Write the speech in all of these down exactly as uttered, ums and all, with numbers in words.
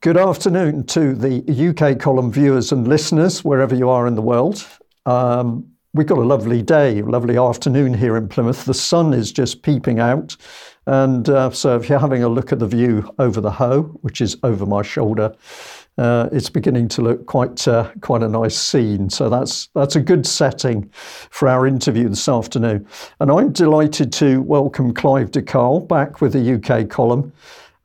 Good afternoon to the U K Column viewers and listeners, wherever you are in the world. Um, we've got a lovely day, lovely afternoon here in Plymouth. The sun is just peeping out. And uh, so if you're having a look at the view over the Hoe, which is over my shoulder, uh, it's beginning to look quite uh, quite a nice scene. So that's that's a good setting for our interview this afternoon. And I'm delighted to welcome Clive De Carle back with the U K Column.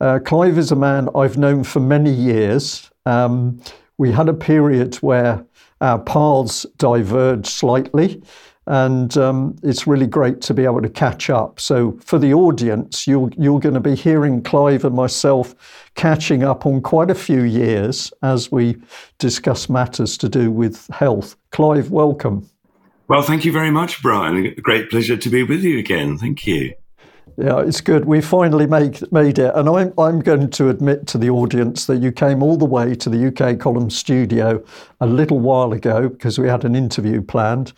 Uh, Clive is a man I've known for many years. Um, we had a period where our paths diverged slightly, and um, it's really great to be able to catch up. So for the audience, you're, you're going to be hearing Clive and myself catching up on quite a few years as we discuss matters to do with health. Clive, welcome. Well, thank you very much, Brian. A great pleasure to be with you again. Thank you. Yeah, it's good. We finally make, made it. And I'm, I'm going to admit to the audience that you came all the way to the U K Column studio a little while ago because we had an interview planned.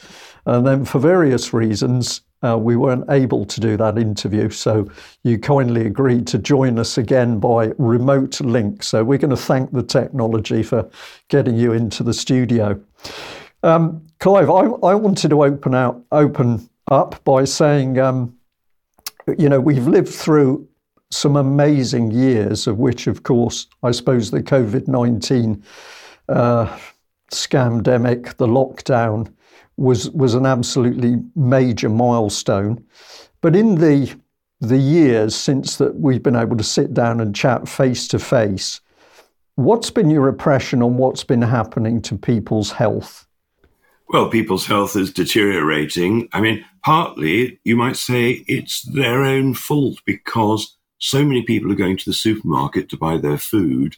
And then for various reasons, uh, we weren't able to do that interview. So you kindly agreed to join us again by remote link. So we're going to thank the technology for getting you into the studio. Um, Clive, I, I wanted to open, out, open up by saying... Um, You know, we've lived through some amazing years, of which, of course, I suppose the COVID nineteen uh, scamdemic, the lockdown, was was an absolutely major milestone. But in the the years since that we've been able to sit down and chat face to face, what's been your impression on what's been happening to people's health? Well, people's health is deteriorating. I mean, partly, you might say it's their own fault because so many people are going to the supermarket to buy their food.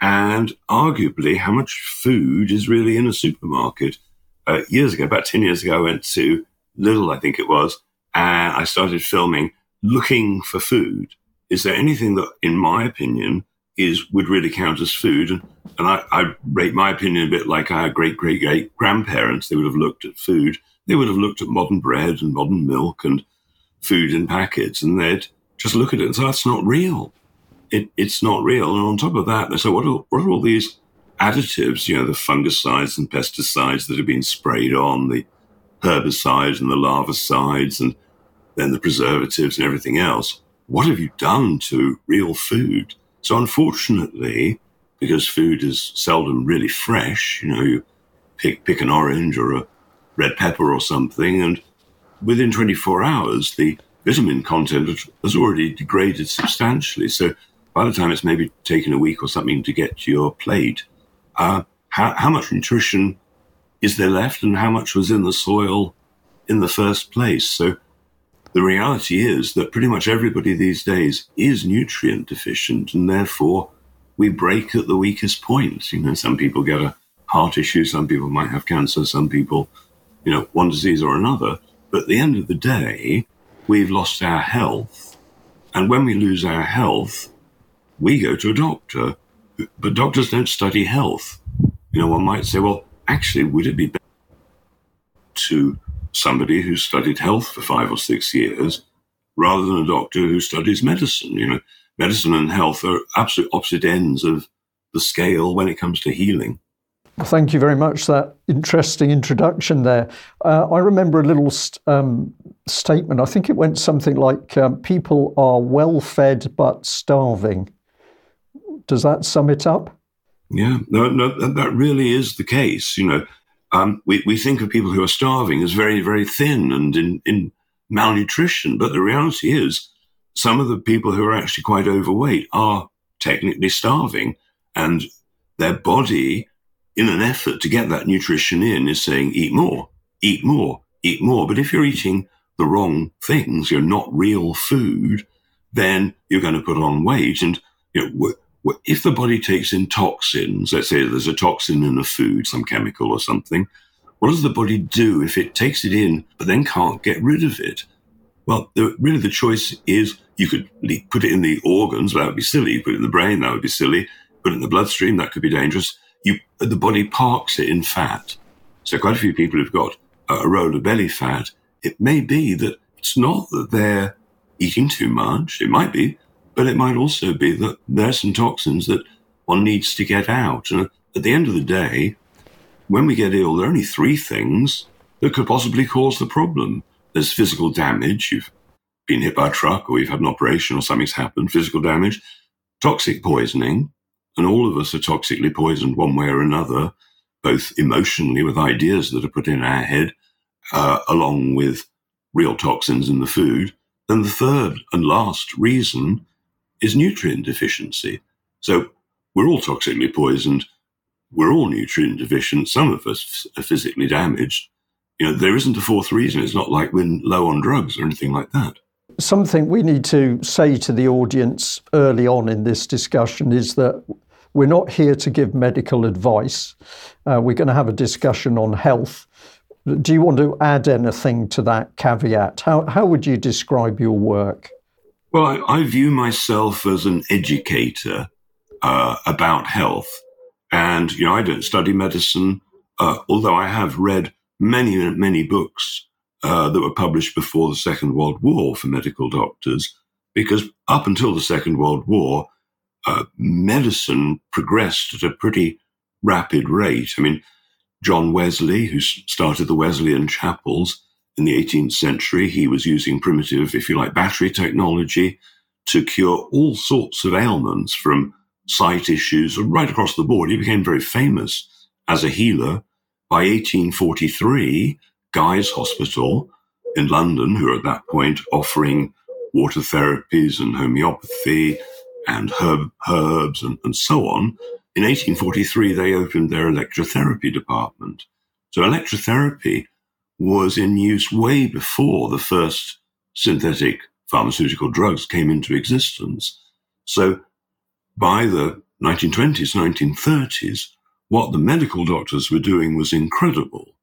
And arguably, how much food is really in a supermarket? Uh, years ago, about ten years ago, I went to Little, I think it was, and I started filming looking for food. Is there anything that, in my opinion, is would really count as food? And, and I, I rate my opinion a bit like our great, great, great grandparents. They would have looked at food. They would have looked at modern bread and modern milk and food in packets, and they'd just look at it and say, that's not real. It, it's not real. And on top of that, they say, what are, what are all these additives, you know, the fungicides and pesticides that have been sprayed on, the herbicides and the larvicides, and then the preservatives and everything else? What have you done to real food? So unfortunately, because food is seldom really fresh, you know, you pick, pick an orange or a red pepper or something, and within twenty-four hours, the vitamin content has already degraded substantially. So by the time it's maybe taken a week or something to get to your plate, uh, how, how much nutrition is there left and how much was in the soil in the first place? So the reality is that pretty much everybody these days is nutrient deficient, and therefore we break at the weakest point. You know, some people get a heart issue, some people might have cancer, some people, you know, one disease or another. But at the end of the day, we've lost our health. And when we lose our health, we go to a doctor. But doctors don't study health. You know, one might say, well, actually, would it be better to somebody who studied health for five or six years rather than a doctor who studies medicine? You know, medicine and health are absolute opposite ends of the scale when it comes to healing. Thank you very much for that interesting introduction there. Uh, I remember a little st- um, statement. I think it went something like, um, people are well fed but starving. Does that sum it up? Yeah, no, no, that really is the case, you know. Um, we, we think of people who are starving as very, very thin and in, in malnutrition. But the reality is some of the people who are actually quite overweight are technically starving. And their body, in an effort to get that nutrition in, is saying, eat more, eat more, eat more. But if you're eating the wrong things, you're not real food, then you're going to put on weight. And you know, we're, if the body takes in toxins, let's say there's a toxin in a food, some chemical or something, what does the body do if it takes it in but then can't get rid of it? Well, the, really the choice is you could put it in the organs, that would be silly. You put it in the brain, that would be silly. Put it in the bloodstream, that could be dangerous. You, the body parks it in fat. So quite a few people have got a roll of belly fat. It may be that it's not that they're eating too much. It might be. But it might also be that there are some toxins that one needs to get out. And at the end of the day, when we get ill, there are only three things that could possibly cause the problem. There's physical damage. You've been hit by a truck or you've had an operation or something's happened, physical damage, toxic poisoning. And all of us are toxically poisoned one way or another, both emotionally with ideas that are put in our head, uh, along with real toxins in the food. Then the third and last reason is nutrient deficiency. So we're all toxically poisoned. We're all nutrient deficient. Some of us are physically damaged. You know, there isn't a fourth reason. It's not like we're low on drugs or anything like that. Something we need to say to the audience early on in this discussion is that we're not here to give medical advice. Uh, we're going to have a discussion on health. Do you want to add anything to that caveat? How how would you describe your work? Well, I, I view myself as an educator uh, about health. And, you know, I don't study medicine, uh, although I have read many, many books uh, that were published before the Second World War for medical doctors, because up until the Second World War, uh, medicine progressed at a pretty rapid rate. I mean, John Wesley, who started the Wesleyan chapels in the eighteenth century, he was using primitive, if you like, battery technology to cure all sorts of ailments from sight issues right across the board. He became very famous as a healer. By eighteen forty-three, Guy's Hospital in London, who were at that point offering water therapies and homeopathy and herb, herbs and, and so on, in eighteen forty-three, they opened their electrotherapy department. So electrotherapy was in use way before the first synthetic pharmaceutical drugs came into existence. So by the nineteen twenties, nineteen thirties, what the medical doctors were doing was incredible.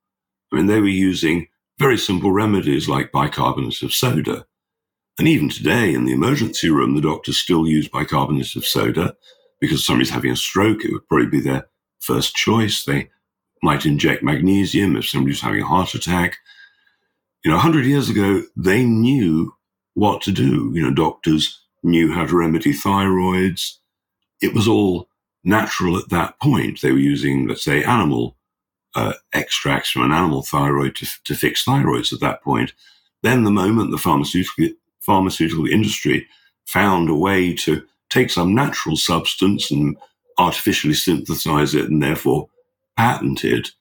I mean, they were using very simple remedies like bicarbonate of soda. And even today in the emergency room, the doctors still use bicarbonate of soda. Because somebody's having a stroke, it would probably be their first choice. They might inject magnesium if somebody's having a heart attack. You know, one hundred years ago, they knew what to do. You know, doctors knew how to remedy thyroids. It was all natural at that point. They were using, let's say, animal uh, extracts from an animal thyroid to, to fix thyroids at that point. Then the moment the pharmaceutical, pharmaceutical industry found a way to take some natural substance and artificially synthesize it and therefore patent it,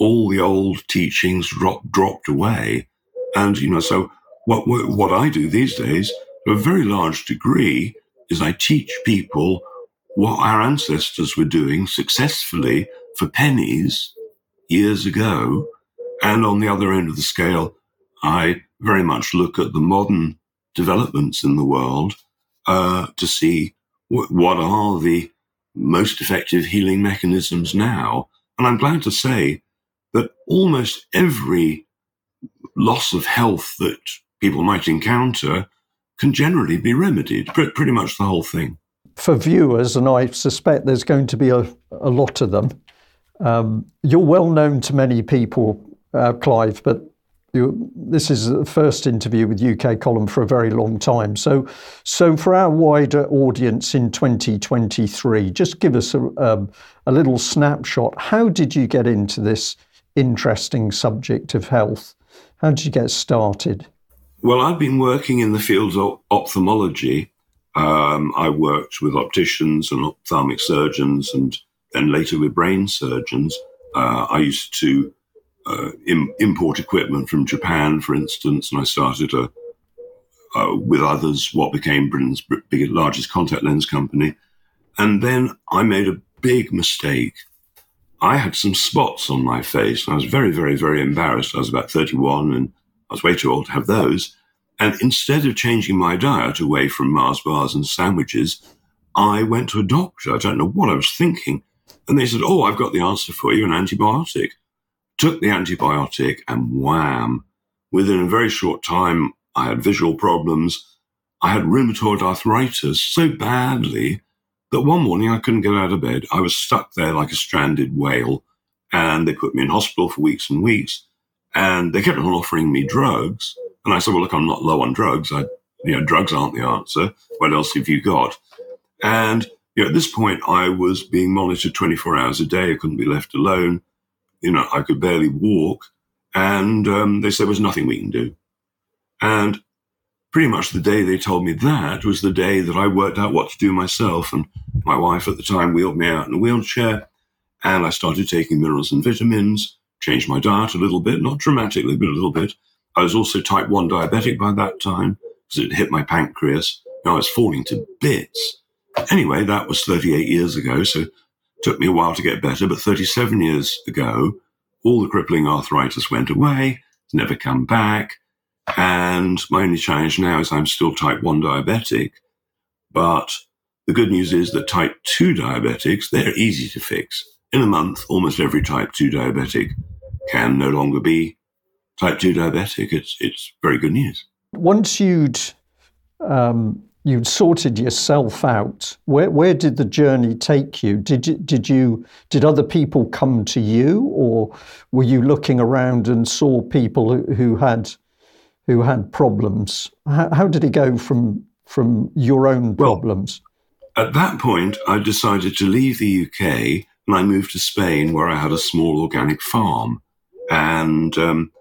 all the old teachings drop, dropped away. And, you know, so what what I do these days, to a very large degree, is I teach people what our ancestors were doing successfully for pennies years ago. And on the other end of the scale, I very much look at the modern developments in the world Uh, to see w- what are the most effective healing mechanisms now. And I'm glad to say that almost every loss of health that people might encounter can generally be remedied, pr- pretty much the whole thing. For viewers, and I suspect there's going to be a, a lot of them, um, you're well known to many people, uh, Clive, but You, this is the first interview with U K Column for a very long time. So so for our wider audience in twenty twenty-three, just give us a, um, a little snapshot. How did you get into this interesting subject of health? How did you get started? Well, I've been working in the field of ophthalmology. Um, I worked with opticians and ophthalmic surgeons and then later with brain surgeons. Uh, I used to Uh, im- import equipment from Japan, for instance, and I started a, uh, with others what became Britain's biggest, largest contact lens company. And then I made a big mistake. I had some spots on my face, and I was very, very, very embarrassed. I was about thirty-one, and I was way too old to have those. And instead of changing my diet away from Mars bars and sandwiches, I went to a doctor. I don't know what I was thinking. And they said, "Oh, I've got the answer for you, an antibiotic." Took the antibiotic and wham, within a very short time, I had visual problems. I had rheumatoid arthritis so badly that one morning I couldn't get out of bed. I was stuck there like a stranded whale, and they put me in hospital for weeks and weeks, and they kept on offering me drugs. And I said, well, look, I'm not low on drugs. I, you know, drugs aren't the answer. What else have you got? And you know, at this point, I was being monitored twenty-four hours a day. I couldn't be left alone. You know, I could barely walk. And um, they said, there was nothing we can do. And pretty much the day they told me that was the day that I worked out what to do myself. And my wife at the time wheeled me out in a wheelchair. And I started taking minerals and vitamins, changed my diet a little bit, not dramatically, but a little bit. I was also type one diabetic by that time because it hit my pancreas. And I was falling to bits. Anyway, that was thirty-eight years ago, so it took me a while to get better. But thirty-seven years ago, all the crippling arthritis went away. It's never come back. And my only challenge now is I'm still type one diabetic. But the good news is that type two diabetics, they're easy to fix. In a month, almost every type two diabetic can no longer be type two diabetic. It's it's very good news. Once you'd um, you'd sorted yourself out, where where did the journey take you? Did you, did you did other people come to you, or were you looking around and saw people who, who had who had problems? How, how did it go from from your own problems? Well, at that point, I decided to leave the U K. And I moved to Spain, where I had a small organic farm. And um,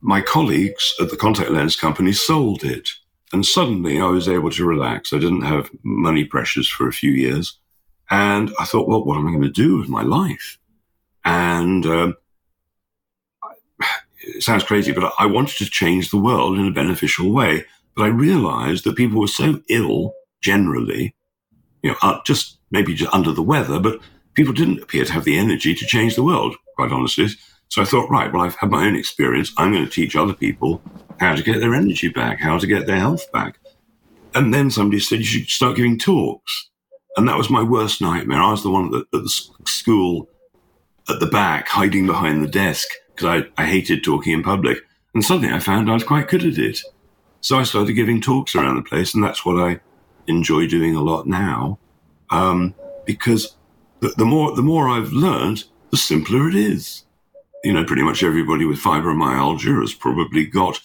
my colleagues at the contact lens company sold it. And suddenly I was able to relax. I didn't have money pressures for a few years. And I thought, well, what am I going to do with my life? And um, it sounds crazy, but I wanted to change the world in a beneficial way. But I realized that people were so ill generally, you know, just maybe just under the weather, but people didn't appear to have the energy to change the world, quite honestly. So I thought, right, well, I've had my own experience. I'm going to teach other people how to get their energy back, how to get their health back. And then somebody said, you should start giving talks. And that was my worst nightmare. I was the one at the, at the school at the back, hiding behind the desk, because I, I hated talking in public. And suddenly I found I was quite good at it. So I started giving talks around the place, and that's what I enjoy doing a lot now. Um, because the, the more the more I've learned, the simpler it is. You know, pretty much everybody with fibromyalgia has probably got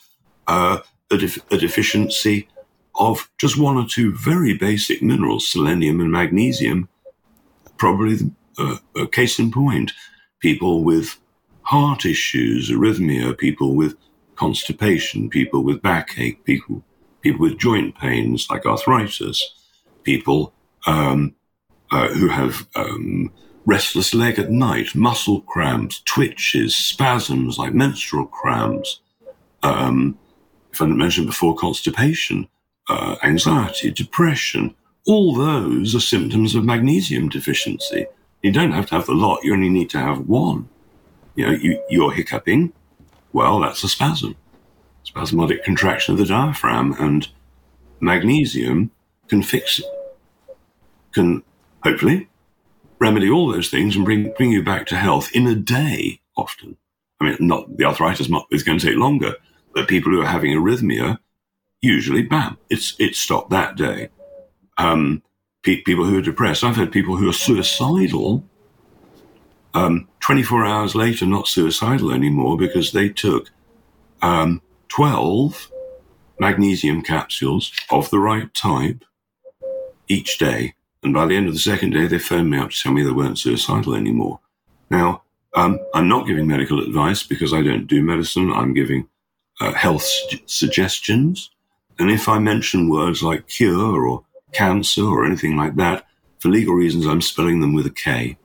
uh, a, def- a deficiency of just one or two very basic minerals, selenium and magnesium, probably the, uh, a case in point. People with heart issues, arrhythmia, people with constipation, people with backache, people, people with joint pains like arthritis, people... Um, uh, who have um, restless leg at night, muscle cramps, twitches, spasms like menstrual cramps. Um, if I didn't mention before, constipation, uh, anxiety, depression, all those are symptoms of magnesium deficiency. You don't have to have the lot. You only need to have one. You know, you, you're hiccuping. Well, that's a spasm, spasmodic contraction of the diaphragm, and magnesium can fix it. Can hopefully remedy all those things and bring bring you back to health in a day often. I mean, not the arthritis is going to take longer, but people who are having arrhythmia, usually, bam, it's it's stopped that day. Um, pe- people who are depressed, I've had people who are suicidal, um, twenty-four hours later, not suicidal anymore because they took um, twelve magnesium capsules of the right type each day. And by the end of the second day, they phoned me up to tell me they weren't suicidal anymore. Now, um, I'm not giving medical advice because I don't do medicine. I'm giving uh, health su- suggestions. And if I mention words like cure or cancer or anything like that, for legal reasons, I'm spelling them with a K.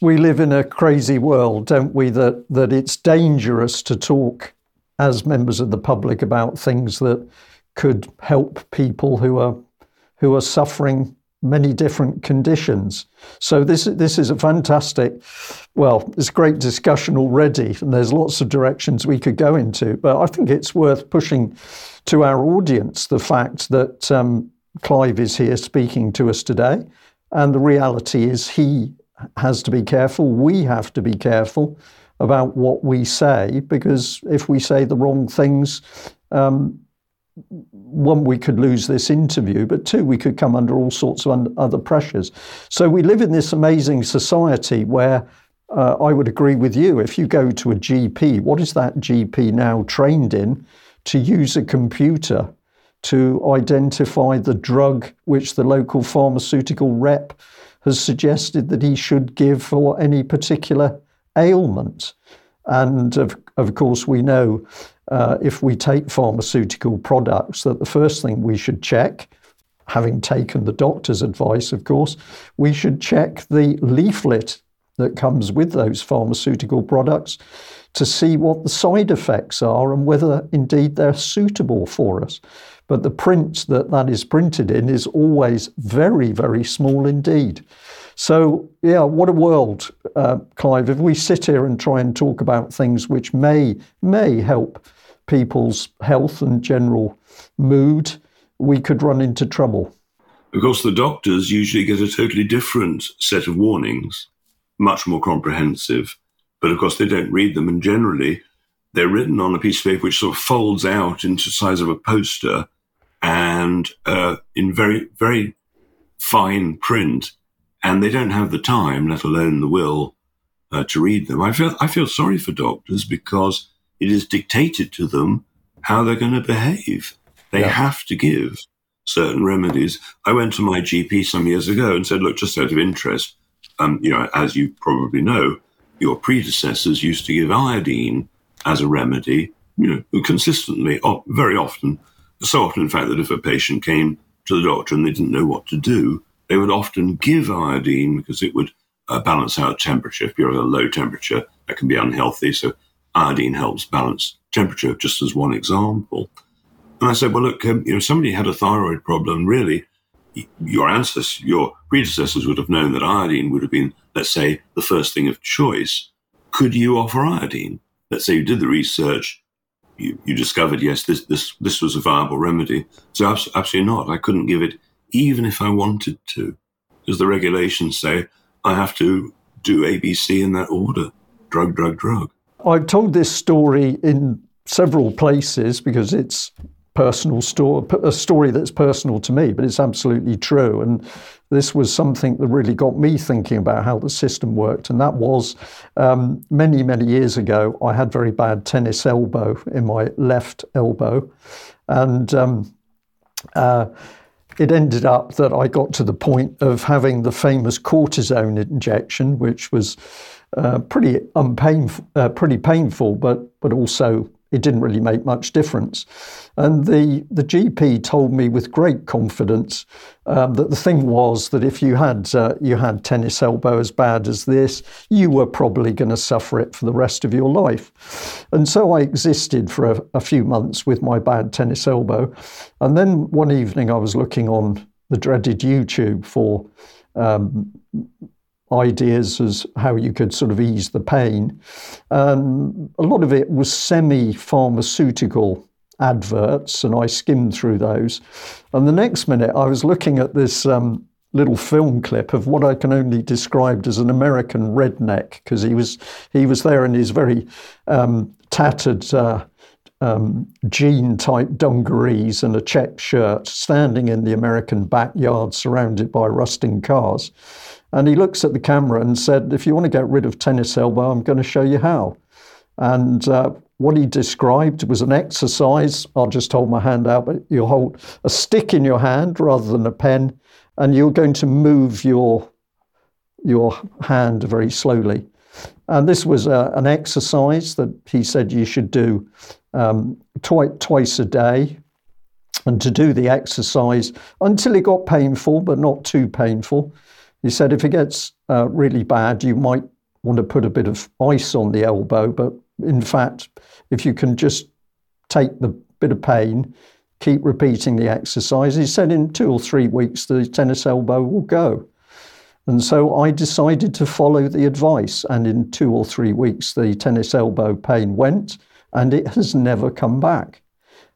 We live in a crazy world, don't we, that, that it's dangerous to talk as members of the public about things that could help people who are who are suffering many different conditions. So this this is a fantastic, well, it's a great discussion already, and there's lots of directions we could go into. But I think it's worth pushing to our audience the fact that um, Clive is here speaking to us today, and the reality is he has to be careful. We have to be careful about what we say, because if we say the wrong things, um, one, we could lose this interview, but two, we could come under all sorts of other pressures. So we live in this amazing society where uh, I would agree with you. If you go to a G P, what is that G P now trained in? To use a computer to identify the drug which the local pharmaceutical rep has suggested that he should give for any particular ailment. And of, of course, we know uh, if we take pharmaceutical products that the first thing we should check, having taken the doctor's advice, of course, we should check the leaflet that comes with those pharmaceutical products to see what the side effects are and whether indeed they're suitable for us. But the print that that is printed in is always very, very small indeed. So, yeah, what a world, uh, Clive, if we sit here and try and talk about things which may, may help people's health and general mood, we could run into trouble. Of course, the doctors usually get a totally different set of warnings, much more comprehensive, but of course they don't read them, and generally they're written on a piece of paper which sort of folds out into the size of a poster and uh, in very, very fine print. And they don't have the time, let alone the will, uh, to read them. I feel I feel sorry for doctors because it is dictated to them how they're going to behave. They yeah. have to give certain remedies. I went to my G P some years ago and said, "Look, just out of interest, um, you know, as you probably know, your predecessors used to give iodine as a remedy, you know, consistently, oh, very often, so often, in fact, that if a patient came to the doctor and they didn't know what to do." They would often give iodine because it would uh, balance out temperature. If you're at a low temperature, that can be unhealthy. So iodine helps balance temperature, just as one example. And I said, well, look, um, you know, somebody had a thyroid problem. Really, your ancestors, your predecessors would have known that iodine would have been, let's say, the first thing of choice. Could you offer iodine? Let's say you did the research. You, you discovered, yes, this, this, this was a viable remedy. So absolutely not. I couldn't give it even if I wanted to, because the regulations say I have to do A B C in that order, drug, drug, drug. I've told this story in several places because it's personal story, a story that's personal to me, but it's absolutely true. And this was something that really got me thinking about how the system worked. And that was um, many, many years ago, I had very bad tennis elbow in my left elbow. And um, uh, it ended up that I got to the point of having the famous cortisone injection, which was uh, pretty unpainful, uh, pretty painful, but but also it didn't really make much difference. And the, the G P told me with great confidence um, that the thing was that if you had uh, you had tennis elbow as bad as this, you were probably going to suffer it for the rest of your life. And so I existed for a, a few months with my bad tennis elbow. And then one evening I was looking on the dreaded YouTube for um, ideas as how you could sort of ease the pain. Um, a lot of it was semi-pharmaceutical adverts, and I skimmed through those. And the next minute, I was looking at this um, little film clip of what I can only describe as an American redneck, because he was he was there in his very um, tattered Uh, Um, jean-type dungarees and a check shirt, standing in the American backyard surrounded by rusting cars. And he looks at the camera and said, if you want to get rid of tennis elbow, I'm going to show you how. And uh, what he described was an exercise. I'll just hold my hand out, but you'll hold a stick in your hand rather than a pen, and you're going to move your, your hand very slowly. And this was uh, an exercise that he said you should do Um, twi- twice a day, and to do the exercise until it got painful, but not too painful. He said if it gets uh, really bad, you might want to put a bit of ice on the elbow, but in fact, if you can just take the bit of pain, keep repeating the exercise, he said in two or three weeks, the tennis elbow will go. And so I decided to follow the advice, and in two or three weeks, the tennis elbow pain went, and it has never come back.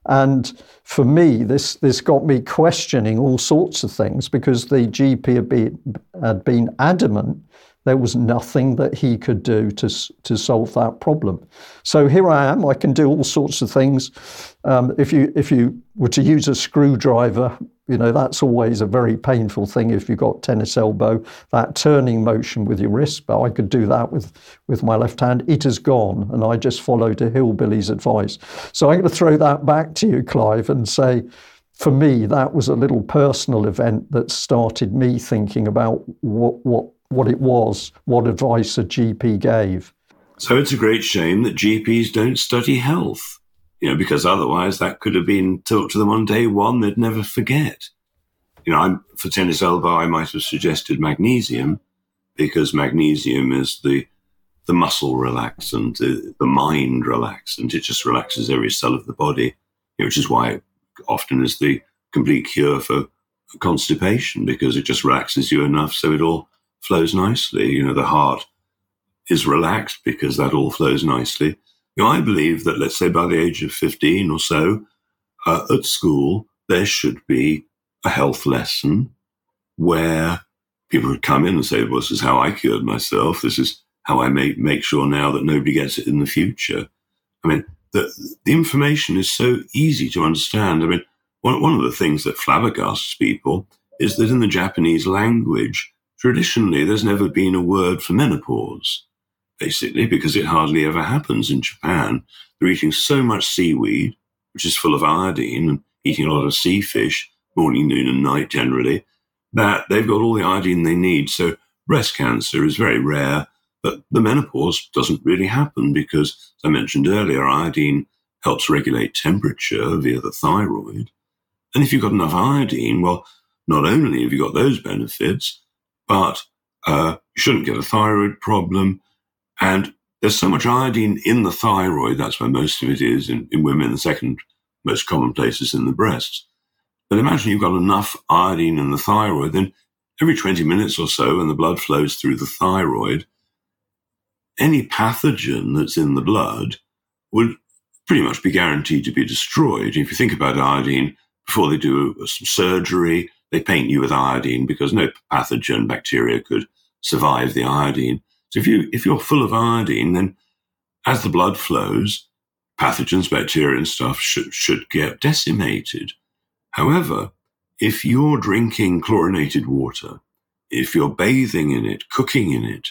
And for me, this this got me questioning all sorts of things, because the G P had been, had been adamant there was nothing that he could do to, to solve that problem. So here I am, I can do all sorts of things. Um, if you if you were to use a screwdriver, you know, that's always a very painful thing if you've got tennis elbow, that turning motion with your wrist, but I could do that with, with my left hand. It has gone, and I just followed a hillbilly's advice. So I'm going to throw that back to you, Clive, and say, for me, that was a little personal event that started me thinking about what what what it was, what advice a G P gave. So it's a great shame that G Ps don't study health, you know, because otherwise that could have been taught to them on day one. They'd never forget. You know, I'm, for tennis elbow, I might have suggested magnesium, because magnesium is the the muscle relaxant, the, the mind relaxant. It just relaxes every cell of the body, which is why it often is the complete cure for constipation, because it just relaxes you enough so it all flows nicely. You know, the heart is relaxed because that all flows nicely. You know, I believe that, let's say, by the age of fifteen or so, uh, at school, there should be a health lesson where people would come in and say, well, this is how I cured myself. This is how I make, make sure now that nobody gets it in the future. I mean, the, the information is so easy to understand. I mean, one, one of the things that flabbergasts people is that in the Japanese language, traditionally, there's never been a word for menopause, basically, because it hardly ever happens in Japan. They're eating so much seaweed, which is full of iodine, and eating a lot of sea fish, morning, noon, and night generally, that they've got all the iodine they need. So breast cancer is very rare, but the menopause doesn't really happen because, as I mentioned earlier, iodine helps regulate temperature via the thyroid. And if you've got enough iodine, well, not only have you got those benefits, but uh, you shouldn't get a thyroid problem. And there's so much iodine in the thyroid, that's where most of it is in, in women, the second most common place is in the breasts. But imagine you've got enough iodine in the thyroid, then every twenty minutes or so, when the blood flows through the thyroid, any pathogen that's in the blood would pretty much be guaranteed to be destroyed. If you think about iodine, before they do some surgery, they paint you with iodine because no pathogen, bacteria could survive the iodine. So if you, if you're full of iodine, then as the blood flows, pathogens, bacteria and stuff should, should get decimated. However, if you're drinking chlorinated water, if you're bathing in it, cooking in it,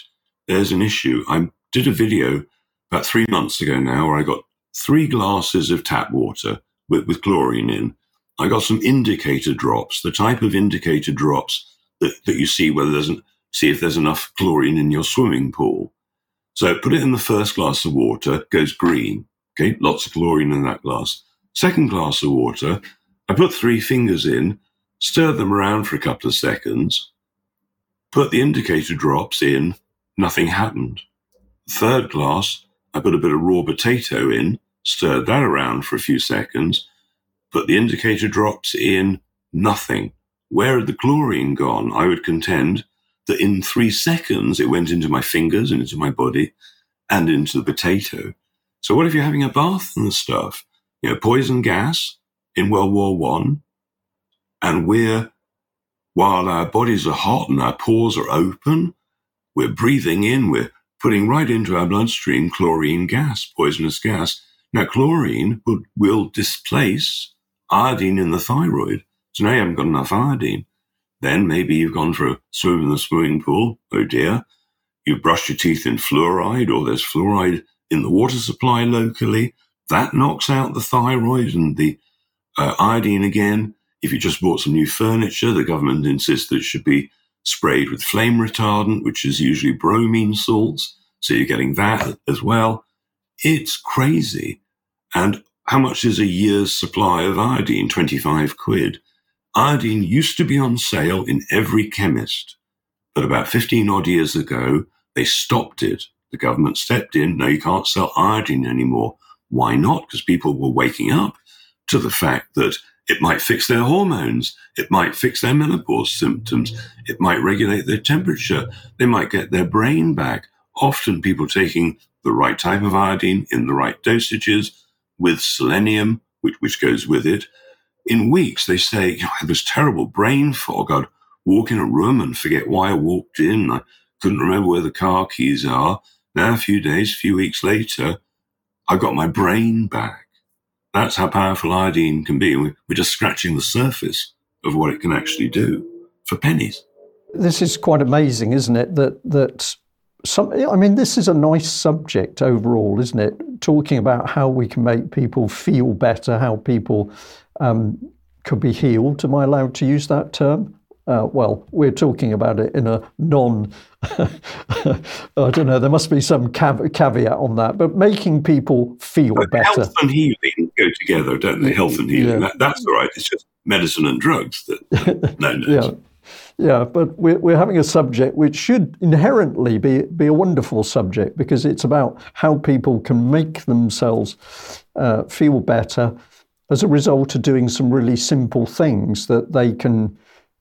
there's an issue. I did a video about three months ago now where I got three glasses of tap water with, with chlorine in. I got some indicator drops, the type of indicator drops that, that you see whether there's an, see if there's enough chlorine in your swimming pool. So put it in the first glass of water, goes green. Okay, lots of chlorine in that glass. Second glass of water, I put three fingers in, stir them around for a couple of seconds, put the indicator drops in, nothing happened. Third glass, I put a bit of raw potato in, stirred that around for a few seconds, put the indicator drops in, nothing. Where had the chlorine gone? I would contend that in three seconds it went into my fingers and into my body and into the potato. So what if you're having a bath and stuff? You know, poison gas in World War One, and we're, while our bodies are hot and our pores are open, we're breathing in, we're putting right into our bloodstream chlorine gas, poisonous gas. Now, chlorine will, will displace iodine in the thyroid. So now you haven't got enough iodine. Then maybe you've gone for a swim in the swimming pool. Oh, dear. You've brushed your teeth in fluoride, or there's fluoride in the water supply locally. That knocks out the thyroid and the Uh, iodine again. If you just bought some new furniture, the government insists that it should be sprayed with flame retardant, which is usually bromine salts. So you're getting that as well. It's crazy. And how much is a year's supply of iodine? twenty-five quid. Iodine used to be on sale in every chemist, but about fifteen odd years ago, they stopped it. The government stepped in. No, you can't sell iodine anymore. Why not? Because people were waking up to the fact that it might fix their hormones, it might fix their menopause symptoms, it might regulate their temperature, they might get their brain back. Often people taking the right type of iodine in the right dosages with selenium, which, which goes with it. In weeks, they say, you know, I had this terrible brain fog. I'd walk in a room and forget why I walked in. I couldn't remember where the car keys are. Now, a few days, a few weeks later, I got my brain back. That's how powerful iodine can be. We're just scratching the surface of what it can actually do for pennies. This is quite amazing, isn't it? That that some. I mean, this is a nice subject overall, isn't it? Talking about how we can make people feel better, how people um, could be healed. Am I allowed to use that term? Uh, well, we're talking about it in a non, I don't know, there must be some cav- caveat on that, but making people feel but better. Health and healing go together, don't they? Health and healing, yeah. that, that's all right. It's just medicine and drugs that no one knows. yeah. yeah, but we're, we're having a subject which should inherently be, be a wonderful subject, because it's about how people can make themselves uh, feel better as a result of doing some really simple things that they can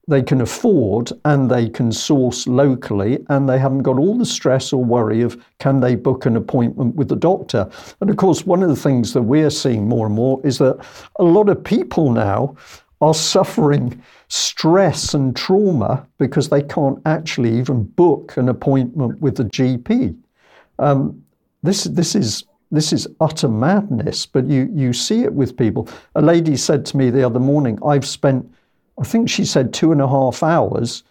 they can afford and they can source locally, and they haven't got all the stress or worry of can they book an appointment with the doctor. And of course, one of the things that we're seeing more and more is that a lot of people now are suffering stress and trauma because they can't actually even book an appointment with the G P. Um, this, this is This is utter madness, but you, you see it with people. A lady said to me the other morning, I've spent, I think she said two and a half hours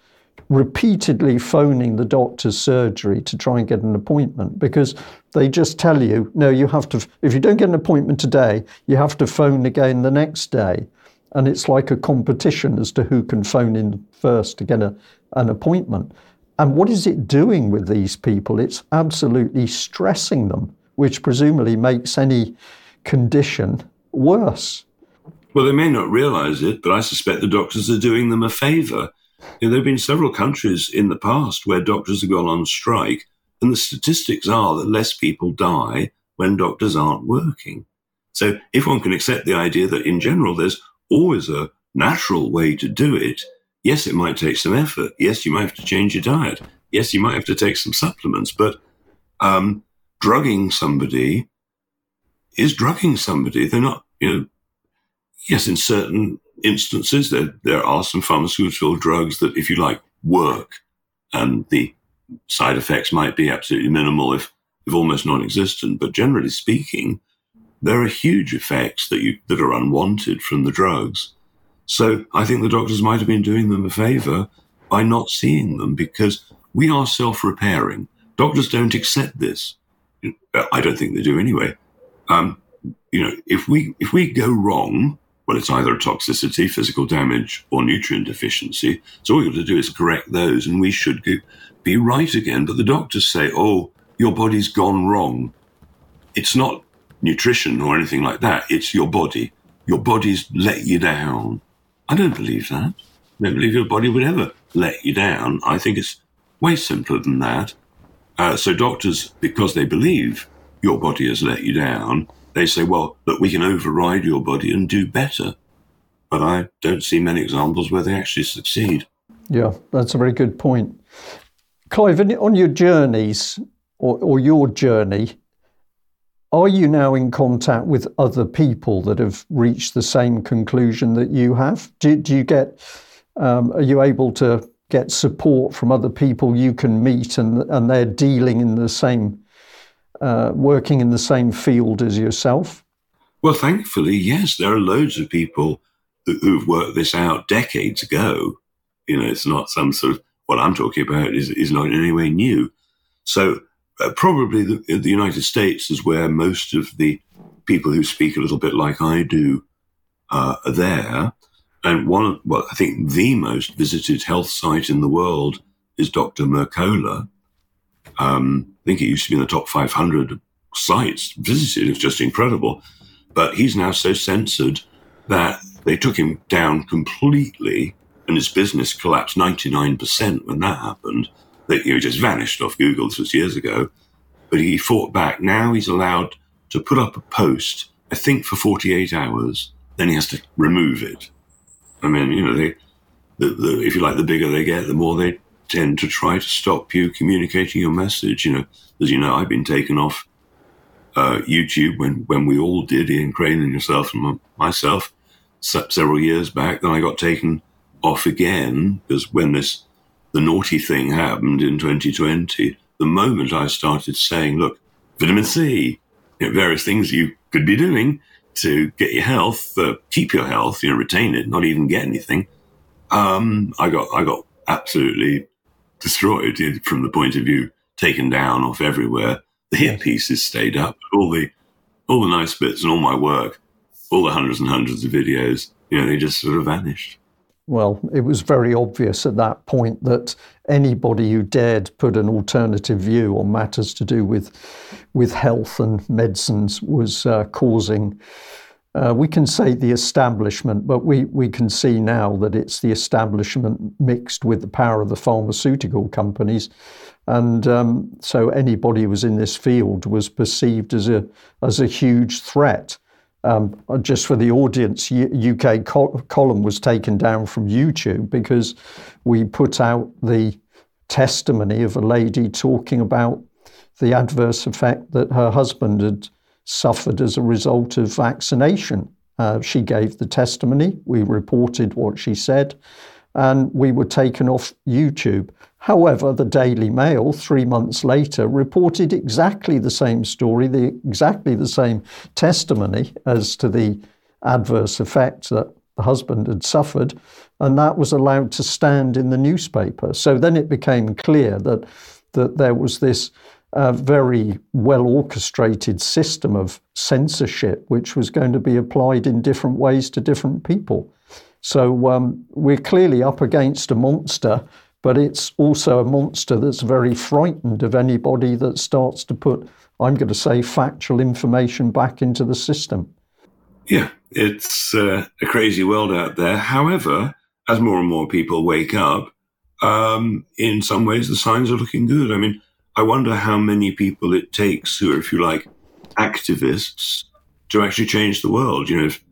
repeatedly phoning the doctor's surgery to try and get an appointment, because they just tell you, no, you have to, if you don't get an appointment today, you have to phone again the next day. And it's like a competition as to who can phone in first to get a, an appointment. And what is it doing with these people? It's absolutely stressing them, which presumably makes any condition worse. Well, they may not realise it, but I suspect the doctors are doing them a favour. You know, there have been several countries in the past where doctors have gone on strike, and the statistics are that less people die when doctors aren't working. So if one can accept the idea that in general there's always a natural way to do it, yes, it might take some effort. Yes, you might have to change your diet. Yes, you might have to take some supplements, but... um drugging somebody is drugging somebody. They're not, you know, yes, in certain instances, there, there are some pharmaceutical drugs that, if you like, work, and the side effects might be absolutely minimal, if, if almost non-existent. But generally speaking, there are huge effects that you that are unwanted from the drugs. So I think the doctors might have been doing them a favour by not seeing them, because we are self-repairing. Doctors don't accept this. I don't think they do anyway. Um, you know, if we if we go wrong, well, it's either toxicity, physical damage, or nutrient deficiency. So all you have to do is correct those, and we should go, be right again. But the doctors say, "Oh, your body's gone wrong." It's not nutrition or anything like that. It's your body. Your body's let you down. I don't believe that. I don't believe your body would ever let you down. I think it's way simpler than that. Uh, so doctors, because they believe your body has let you down, they say, well, look, we can override your body and do better. But I don't see many examples where they actually succeed. Yeah, that's a very good point. Clive, on your journeys or, or your journey, are you now in contact with other people that have reached the same conclusion that you have? Do, do you get, um, are you able to get support from other people you can meet, and and they're dealing in the same, uh, working in the same field as yourself? Well, thankfully, yes, there are loads of people who've worked this out decades ago. You know, it's not some sort of, what I'm talking about is, is not in any way new. So uh, probably the, the United States is where most of the people who speak a little bit like I do uh, are there. And one of, well, I think the most visited health site in the world is Doctor Mercola. Um, I think it used to be in the top five hundred sites visited. It's just incredible. But he's now so censored that they took him down completely, and his business collapsed ninety-nine percent when that happened. That he just vanished off Google. This was years ago. But he fought back. Now he's allowed to put up a post, I think, for forty-eight hours. Then he has to remove it. I mean, you know, they, the, the, if you like, the bigger they get, the more they tend to try to stop you communicating your message. You know, as you know, I've been taken off uh, YouTube when, when we all did, Ian Crane and yourself and m- myself, se- several years back. Then I got taken off again, because when this the naughty thing happened in twenty twenty, the moment I started saying, look, vitamin C, you know, various things you could be doing to get your health, uh, keep your health, you know, retain it, not even get anything. Um, I got, I got absolutely destroyed from the point of view, taken down off everywhere. The hit pieces stayed up, all the, all the nice bits and all my work, all the hundreds and hundreds of videos you know, they just sort of vanished. Well, it was very obvious at that point that anybody who dared put an alternative view on matters to do with with health and medicines was uh, causing, uh, we can say the establishment, but we, we can see now that it's the establishment mixed with the power of the pharmaceutical companies. And um, so anybody who was in this field was perceived as a as a huge threat. Um, just for the audience, U K Col- Column was taken down from YouTube because we put out the testimony of a lady talking about the adverse effect that her husband had suffered as a result of vaccination. Uh, she gave the testimony, we reported what she said, and we were taken off YouTube. However, the Daily Mail, three months later, reported exactly the same story, the exactly the same testimony as to the adverse effect that the husband had suffered, and that was allowed to stand in the newspaper. So then it became clear that that there was this uh, very well-orchestrated system of censorship which was going to be applied in different ways to different people. So um, we're clearly up against a monster, but it's also a monster that's very frightened of anybody that starts to put, I'm going to say, factual information back into the system. Yeah, it's uh, a crazy world out there. However, as more and more people wake up, um, in some ways the signs are looking good. I mean, I wonder how many people it takes who are, if you like, activists to actually change the world. You know, if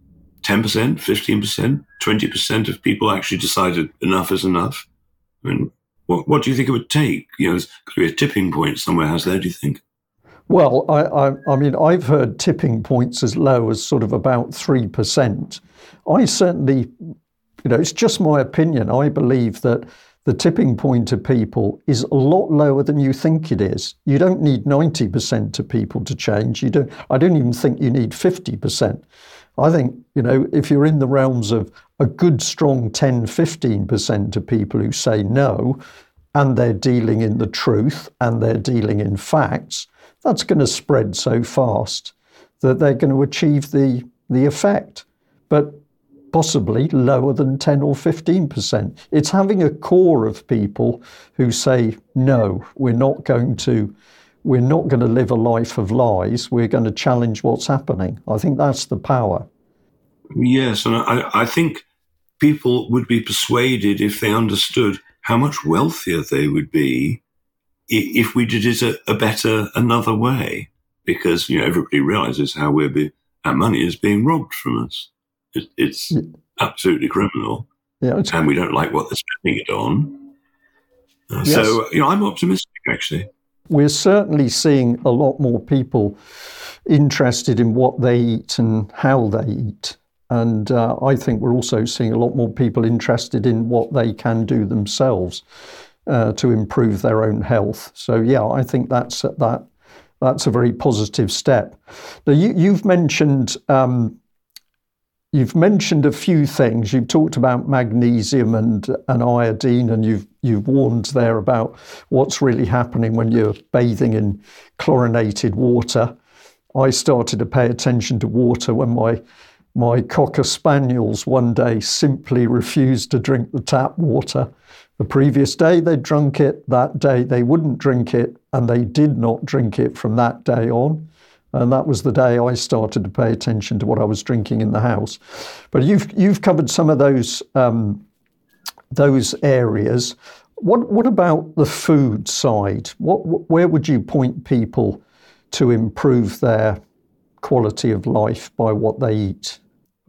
ten percent, fifteen percent, twenty percent of people actually decided enough is enough. I mean, what, what do you think it would take? You know, there's got to be a tipping point somewhere. How's there, do you think? Well, I, I, I mean, I've heard tipping points as low as sort of about three percent. I certainly, you know, it's just my opinion. I believe that the tipping point of people is a lot lower than you think it is. You don't need ninety percent of people to change. You don't. I don't even think you need fifty percent. I think, you know, if you're in the realms of a good strong ten, fifteen percent of people who say no, and they're dealing in the truth and they're dealing in facts, that's going to spread so fast that they're going to achieve the the effect, but possibly lower than ten or fifteen percent. It's having a core of people who say, no, we're not going to We're not going to live a life of lies. We're going to challenge what's happening. I think that's the power. Yes, and I, I think people would be persuaded if they understood how much wealthier they would be if we did it a, a better, another way. Because, you know, everybody realizes how we're be, our money is being robbed from us. It, it's yeah. absolutely criminal, yeah, it's- and we don't like what they're spending it on. Uh, yes. So, you know, I'm optimistic actually. We're certainly seeing a lot more people interested in what they eat and how they eat. And uh, I think we're also seeing a lot more people interested in what they can do themselves uh, to improve their own health. So, yeah, I think that's that. That's a very positive step. Now, you, you've mentioned um, you've mentioned a few things. You've talked about magnesium and, and iodine, and you've You've warned there about what's really happening when you're bathing in chlorinated water. I started to pay attention to water when my my cocker spaniels one day simply refused to drink the tap water. The previous day they drunk it, that day they wouldn't drink it, and they did not drink it from that day on. And that was the day I started to pay attention to what I was drinking in the house. But you've you've covered some of those um, those areas. What what about the food side? What where would you point people to improve their quality of life by what they eat?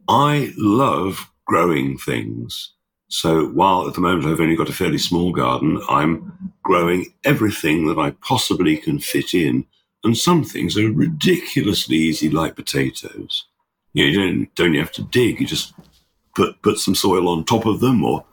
I love growing things. So while at the moment I've only got a fairly small garden, I'm growing everything that I possibly can fit in. And some things are ridiculously easy, like potatoes. You know, you don't don't you have to dig, you just put put some soil on top of them, or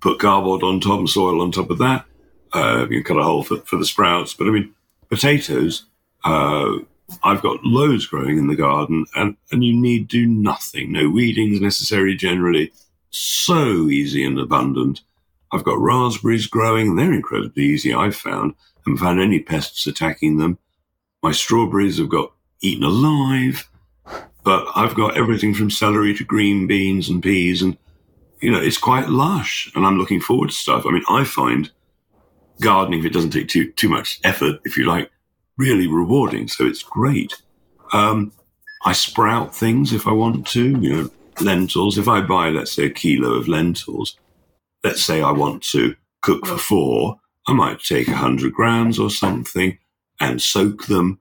put cardboard on top and soil on top of that. Uh, you can cut a hole for, for the sprouts. But I mean, potatoes, uh, I've got loads growing in the garden, and, and you need do nothing. No weeding is necessary generally. So easy and abundant. I've got raspberries growing. They're incredibly easy, I've found. I haven't found any pests attacking them. My strawberries have got eaten alive. But I've got everything from celery to green beans and peas, and, you know, it's quite lush, and I'm looking forward to stuff. I mean, I find gardening, if it doesn't take too too much effort, if you like, really rewarding, so it's great. Um, I sprout things if I want to, you know, lentils. If I buy, let's say, a kilo of lentils, let's say I want to cook for four, I might take one hundred grams or something and soak them.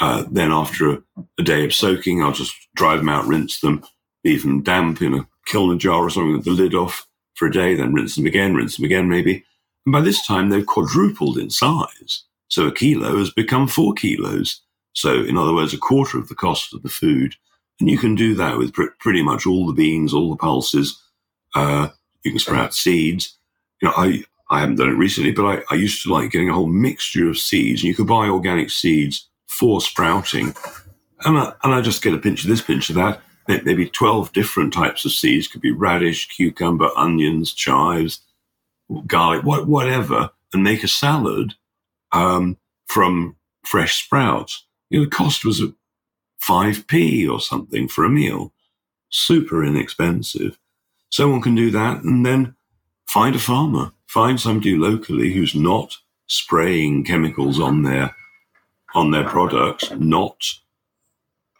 Uh, then after a, a day of soaking, I'll just dry them out, rinse them, leave them damp in a kiln jar or something with the lid off for a day, then rinse them again, rinse them again maybe. And by this time, they've quadrupled in size. So a kilo has become four kilos. So in other words, a quarter of the cost of the food. And you can do that with pr- pretty much all the beans, all the pulses. Uh, you can sprout seeds. You know, I, I haven't done it recently, but I, I used to like getting a whole mixture of seeds. And you could buy organic seeds for sprouting. And I, and I just get a pinch of this, pinch of that. Maybe twelve different types of seeds. Could be radish, cucumber, onions, chives, garlic, what, whatever, and make a salad um, from fresh sprouts. You know, the cost was a five p or something for a meal. Super inexpensive. So one can do that, and then find a farmer. Find somebody locally who's not spraying chemicals on their on their products, not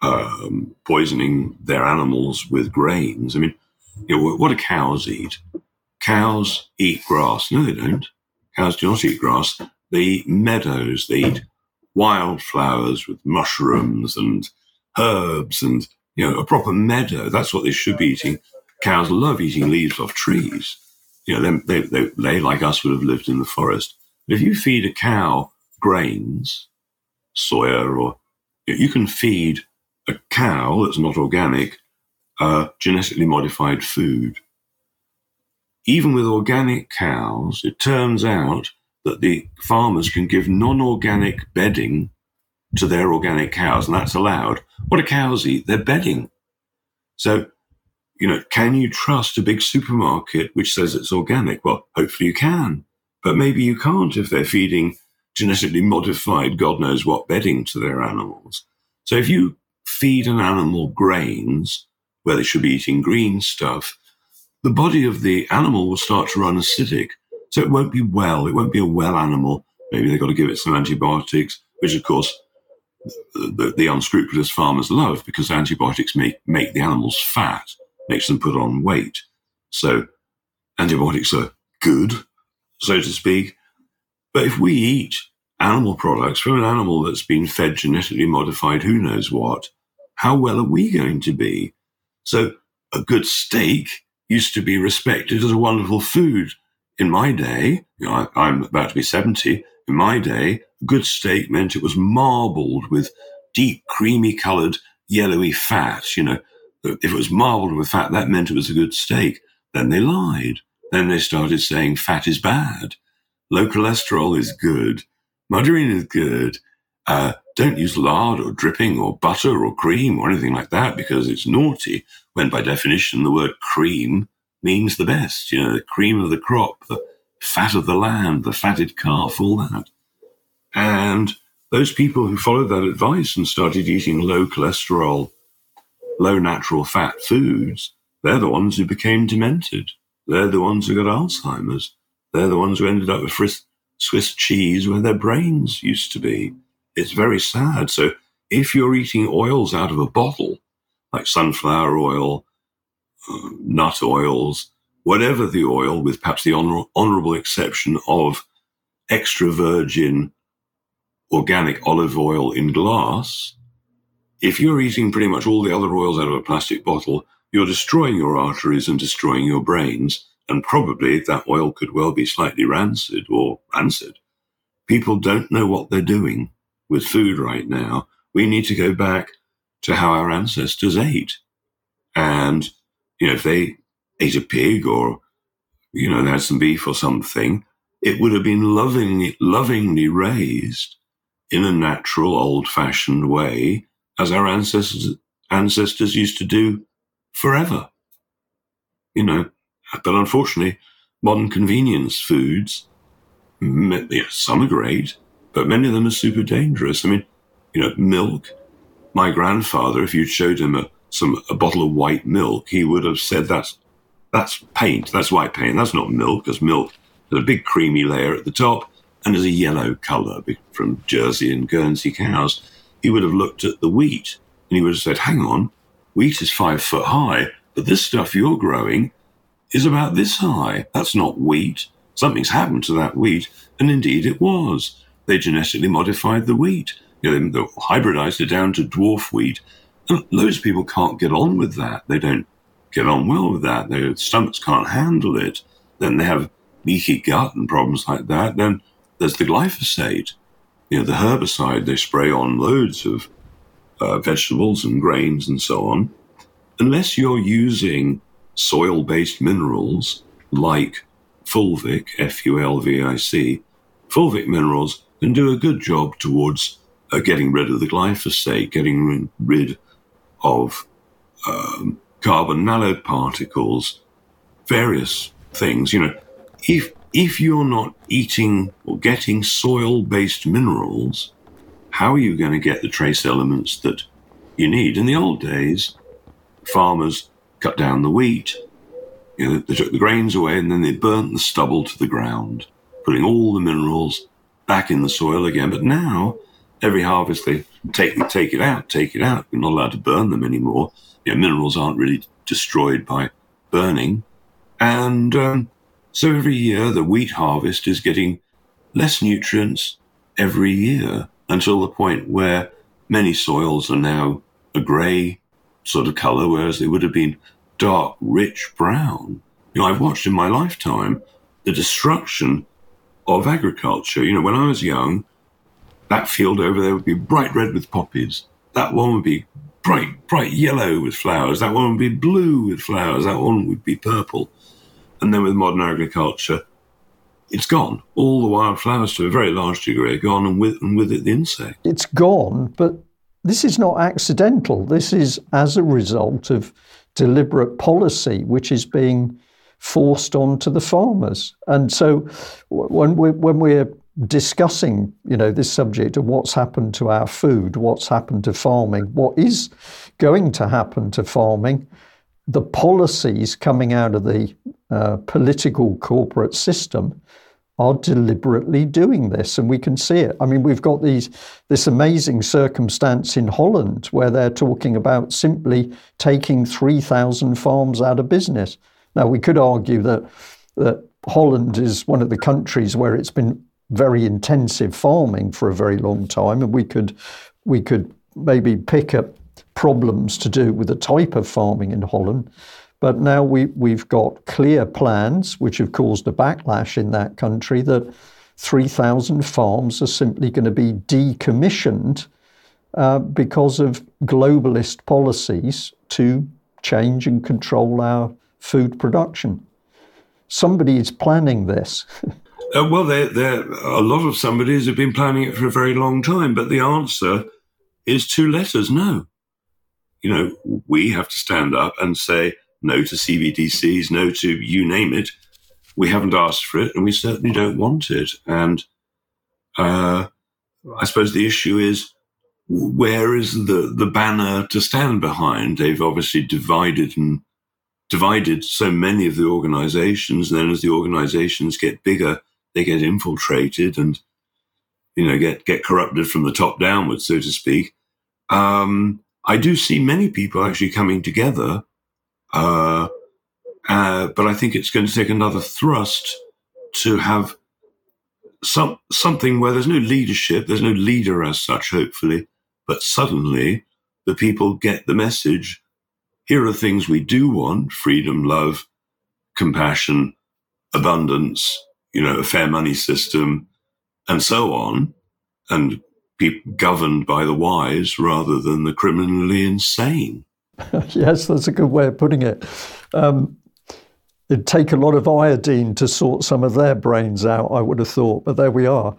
um, poisoning their animals with grains. I mean, you know, what do cows eat? Cows eat grass. No, they don't. Cows do not eat grass. They eat meadows. They eat wildflowers with mushrooms and herbs and, you know, a proper meadow. That's what they should be eating. Cows love eating leaves off trees. You know, they, they, they, they like us, would have lived in the forest. But if you feed a cow grains, soya, or you can feed a cow that's not organic, uh, genetically modified food. Even with organic cows, it turns out that the farmers can give non-organic bedding to their organic cows, and that's allowed. What do cows eat? Their bedding. So, you know, can you trust a big supermarket which says it's organic? Well, hopefully you can, but maybe you can't if they're feeding genetically modified, God knows what bedding to their animals. So if you feed an animal grains where they should be eating green stuff, the body of the animal will start to run acidic. So it won't be well. It won't be a well animal. Maybe they've got to give it some antibiotics, which, of course, the, the, the unscrupulous farmers love, because antibiotics make, make the animals fat, makes them put on weight. So antibiotics are good, so to speak. But if we eat animal products from an animal that's been fed genetically modified, who knows what, how well are we going to be? So a good steak used to be respected as a wonderful food. In my day, you know, I, I'm about to be seventy. In my day, a good steak meant it was marbled with deep, creamy coloured, yellowy fat. You know, if it was marbled with fat, that meant it was a good steak. Then they lied. Then they started saying fat is bad. Low cholesterol is good. Margarine is good. Uh, don't use lard or dripping or butter or cream or anything like that, because it's naughty, when by definition the word cream means the best. You know, the cream of the crop, the fat of the land, the fatted calf, all that. And those people who followed that advice and started eating low cholesterol, low natural fat foods, they're the ones who became demented. They're the ones who got Alzheimer's. They're the ones who ended up with Swiss cheese where their brains used to be. It's very sad. So if you're eating oils out of a bottle, like sunflower oil, uh, nut oils, whatever the oil, with perhaps the honor- honourable exception of extra virgin organic olive oil in glass, if you're eating pretty much all the other oils out of a plastic bottle, you're destroying your arteries and destroying your brains. And probably that oil could well be slightly rancid or rancid. People don't know what they're doing with food right now. We need to go back to how our ancestors ate. And, you know, if they ate a pig or, you know, they had some beef or something, it would have been lovingly, lovingly raised in a natural, old-fashioned way, as our ancestors, ancestors used to do forever, you know. But unfortunately, modern convenience foods, yeah, some are great, but many of them are super dangerous. I mean, you know, milk. My grandfather, if you showed him a some a bottle of white milk, he would have said that's that's paint, that's white paint, that's not milk, because milk has a big creamy layer at the top and is a yellow colour from Jersey and Guernsey cows. He would have looked at the wheat and he would have said, hang on, wheat is five foot high, but this stuff you're growing is about this high. That's not wheat. Something's happened to that wheat, and indeed it was. They genetically modified the wheat. You know, they hybridized it down to dwarf wheat. And loads of people can't get on with that. They don't get on well with that. Their stomachs can't handle it. Then they have leaky gut and problems like that. Then there's the glyphosate, you know, the herbicide they spray on loads of uh, vegetables and grains and so on. Unless you're using soil-based minerals like fulvic, F U L V I C, fulvic minerals can do a good job towards uh, getting rid of the glyphosate, getting rid of um, carbon nanoparticles, various things. You know, if if you're not eating or getting soil-based minerals, how are you going to get the trace elements that you need? In the old days, farmers cut down the wheat, you know, they took the grains away, and then they burnt the stubble to the ground, putting all the minerals back in the soil again. But now, every harvest, they take take it out, take it out. You're not allowed to burn them anymore. You know, minerals aren't really destroyed by burning. And um, so every year, the wheat harvest is getting less nutrients every year, until the point where many soils are now a grey sort of colour, whereas they would have been dark, rich brown. You know, I've watched in my lifetime the destruction of agriculture. You know, when I was young, that field over there would be bright red with poppies. That one would be bright, bright yellow with flowers. That one would be blue with flowers. That one would be purple. And then with modern agriculture, it's gone. All the wildflowers, to a very large degree, are gone, and with, and with it, the insect. It's gone, but this is not accidental. This is as a result of deliberate policy, which is being forced onto the farmers. And so when we're, when we're discussing, you know, this subject of what's happened to our food, what's happened to farming, what is going to happen to farming, the policies coming out of the uh, political corporate system are deliberately doing this, and we can see it. I mean, we've got these this amazing circumstance in Holland where they're talking about simply taking three thousand farms out of business. Now, we could argue that that Holland is one of the countries where it's been very intensive farming for a very long time, and we could we could maybe pick up problems to do with the type of farming in Holland. But now we, we've got clear plans, which have caused a backlash in that country, that three thousand farms are simply going to be decommissioned uh, because of globalist policies to change and control our food production. Somebody is planning this. uh, well, they're, they're, a lot of somebodies have been planning it for a very long time, but the answer is two letters, no. You know, we have to stand up and say, no to C B D Cs, no to you name it. We haven't asked for it, and we certainly don't want it. And uh, I suppose the issue is, where is the, the banner to stand behind? They've obviously divided and divided so many of the organisations. Then, as the organisations get bigger, they get infiltrated and, you know, get get corrupted from the top downwards, so to speak. Um, I do see many people actually coming together. Uh, uh, but I think it's going to take another thrust to have some something where there's no leadership, there's no leader as such, hopefully, but suddenly the people get the message, here are things we do want, freedom, love, compassion, abundance, you know, a fair money system, and so on, and people governed by the wise rather than the criminally insane. Yes, that's a good way of putting it. Um, it'd take a lot of iodine to sort some of their brains out, I would have thought, but there we are.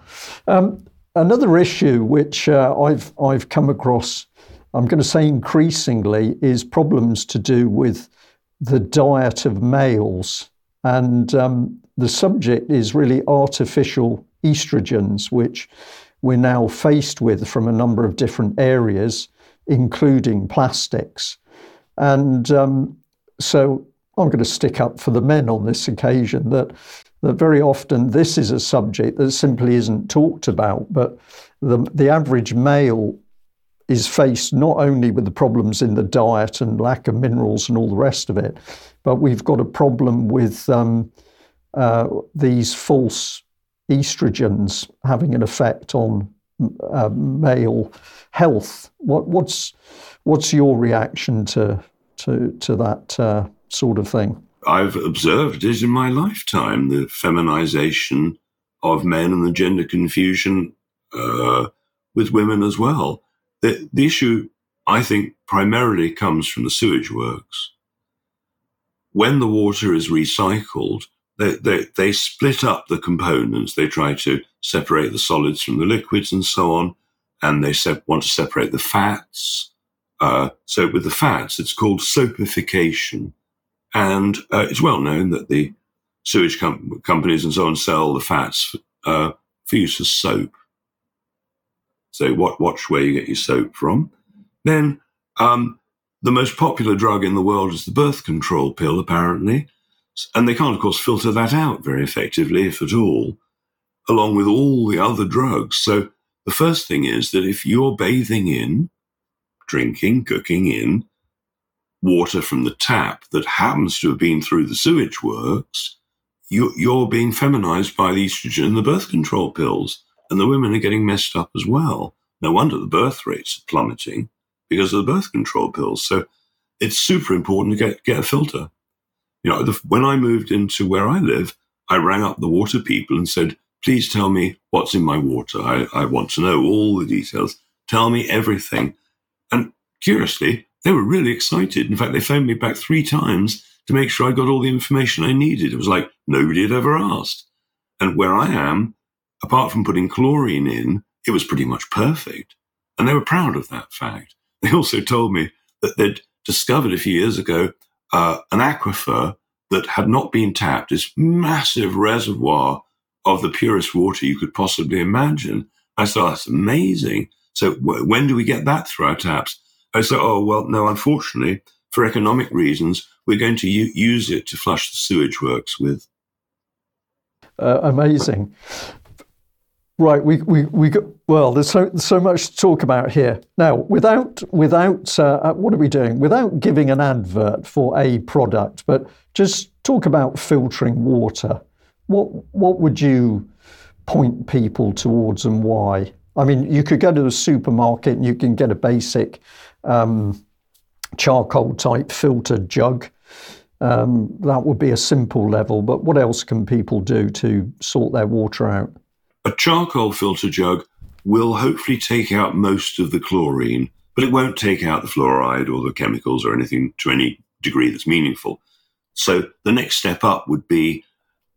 Um, another issue which uh, I've I've come across, I'm going to say increasingly, is problems to do with the diet of males. And um, the subject is really artificial estrogens, which we're now faced with from a number of different areas, including plastics. And um, so I'm going to stick up for the men on this occasion, that, that very often this is a subject that simply isn't talked about, but the, the average male is faced not only with the problems in the diet and lack of minerals and all the rest of it, but we've got a problem with um, uh, these false estrogens having an effect on uh, male health. What, what's what's your reaction to to to that uh, sort of thing? I've observed it in my lifetime: the feminization of men and the gender confusion uh, with women as well. The, the issue, I think, primarily comes from the sewage works. When the water is recycled, they, they, they split up the components. They try to separate the solids from the liquids and so on, and they se- want to separate the fats. Uh, so with the fats, it's called soapification. And uh, it's well known that the sewage com- companies and so on sell the fats uh, for use as soap. So what, watch where you get your soap from. Then um, the most popular drug in the world is the birth control pill, apparently. And they can't, of course, filter that out very effectively, if at all, along with all the other drugs. So the first thing is that if you're bathing in, drinking, cooking in, water from the tap that happens to have been through the sewage works, you, you're being feminized by the estrogen and the birth control pills. And the women are getting messed up as well. No wonder the birth rates are plummeting because of the birth control pills. So it's super important to get, get a filter. You know, the, when I moved into where I live, I rang up the water people and said, please tell me what's in my water. I, I want to know all the details. Tell me everything. And curiously, they were really excited. In fact, they phoned me back three times to make sure I got all the information I needed. It was like nobody had ever asked. And where I am, apart from putting chlorine in, it was pretty much perfect. And they were proud of that fact. They also told me that they'd discovered a few years ago uh, an aquifer that had not been tapped, this massive reservoir of the purest water you could possibly imagine. I thought, that's amazing. So w- when do we get that through our taps? I said, oh, well, no, unfortunately, for economic reasons, we're going to u- use it to flush the sewage works with. Uh, amazing. Right, we we we got, well. There's so so much to talk about here now. Without without uh, what are we doing? Without giving an advert for a product, but just talk about filtering water. What what would you point people towards and why? I mean, you could go to the supermarket and you can get a basic um, charcoal type filtered jug. Um, that would be a simple level. But what else can people do to sort their water out? A charcoal filter jug will hopefully take out most of the chlorine, but it won't take out the fluoride or the chemicals or anything to any degree that's meaningful. So the next step up would be,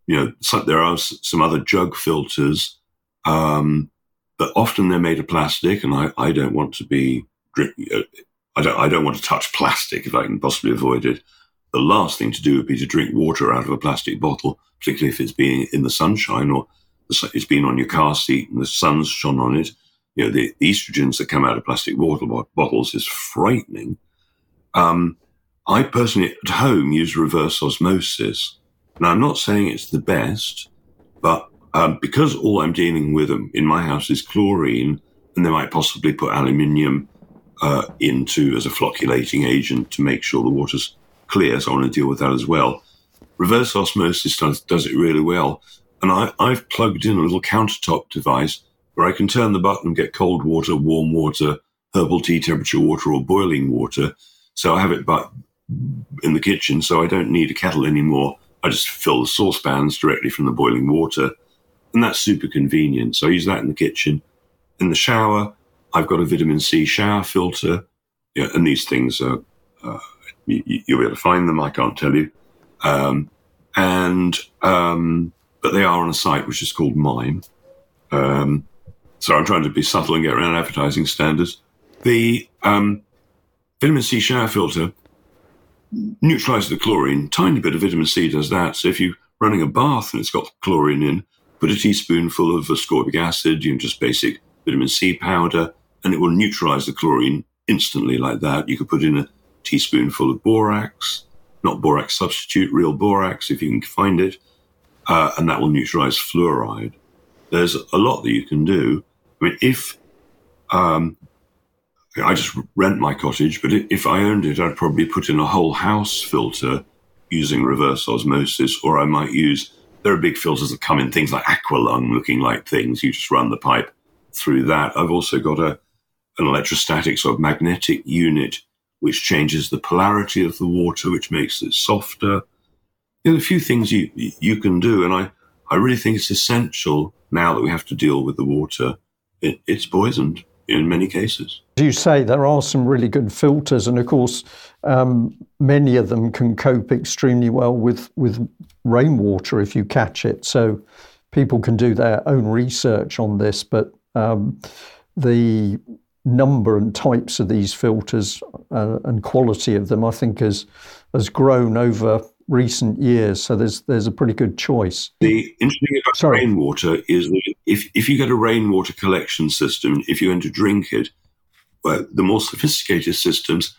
you know, some, there are some other jug filters, um, but often they're made of plastic, and I, I don't want to be, I don't, I don't want to touch plastic if I can possibly avoid it. The last thing to do would be to drink water out of a plastic bottle, particularly if it's being in the sunshine or it's been on your car seat and the sun's shone on it. You know, the, the estrogens that come out of plastic water bottles is frightening. Um, I personally at home use reverse osmosis. Now, I'm not saying it's the best, but um, because all I'm dealing with in my house is chlorine, and they might possibly put aluminium uh, into as a flocculating agent to make sure the water's clear, so I want to deal with that as well. Reverse osmosis does, does it really well. And I, I've plugged in a little countertop device where I can turn the button and get cold water, warm water, herbal tea temperature water, or boiling water. So I have it but in the kitchen, so I don't need a kettle anymore. I just fill the saucepans directly from the boiling water. And that's super convenient. So I use that in the kitchen. In the shower, I've got a vitamin C shower filter. Yeah, and these things, are uh, you, you'll be able to find them. I can't tell you. Um, and... Um, But they are on a site which is called MIME. Um, so I'm trying to be subtle and get around advertising standards. The um, vitamin C shower filter neutralizes the chlorine. Tiny bit of vitamin C does that. So if you're running a bath and it's got chlorine in, put a teaspoonful of ascorbic acid, you know, just basic vitamin C powder, and it will neutralize the chlorine instantly like that. You could put in a teaspoonful of borax, not borax substitute, real borax if you can find it, uh, and that will neutralize fluoride. There's a lot that you can do. I mean, if um, I just rent my cottage, but if I owned it, I'd probably put in a whole house filter using reverse osmosis, or I might use, there are big filters that come in, things like Aqualung looking like things. You just run the pipe through that. I've also got a an electrostatic sort of magnetic unit which changes the polarity of the water, which makes it softer. There are a few things you you can do, and I, I really think it's essential now that we have to deal with the water. It, it's poisoned in many cases. As you say, there are some really good filters, and of course, um, many of them can cope extremely well with, with rainwater if you catch it. So people can do their own research on this, but um, the number and types of these filters uh, and quality of them, I think, has has grown over recent years. So there's there's a pretty good choice. The interesting thing about Sorry. rainwater is that if, if you get a rainwater collection system, if you're going to drink it, well, the more sophisticated systems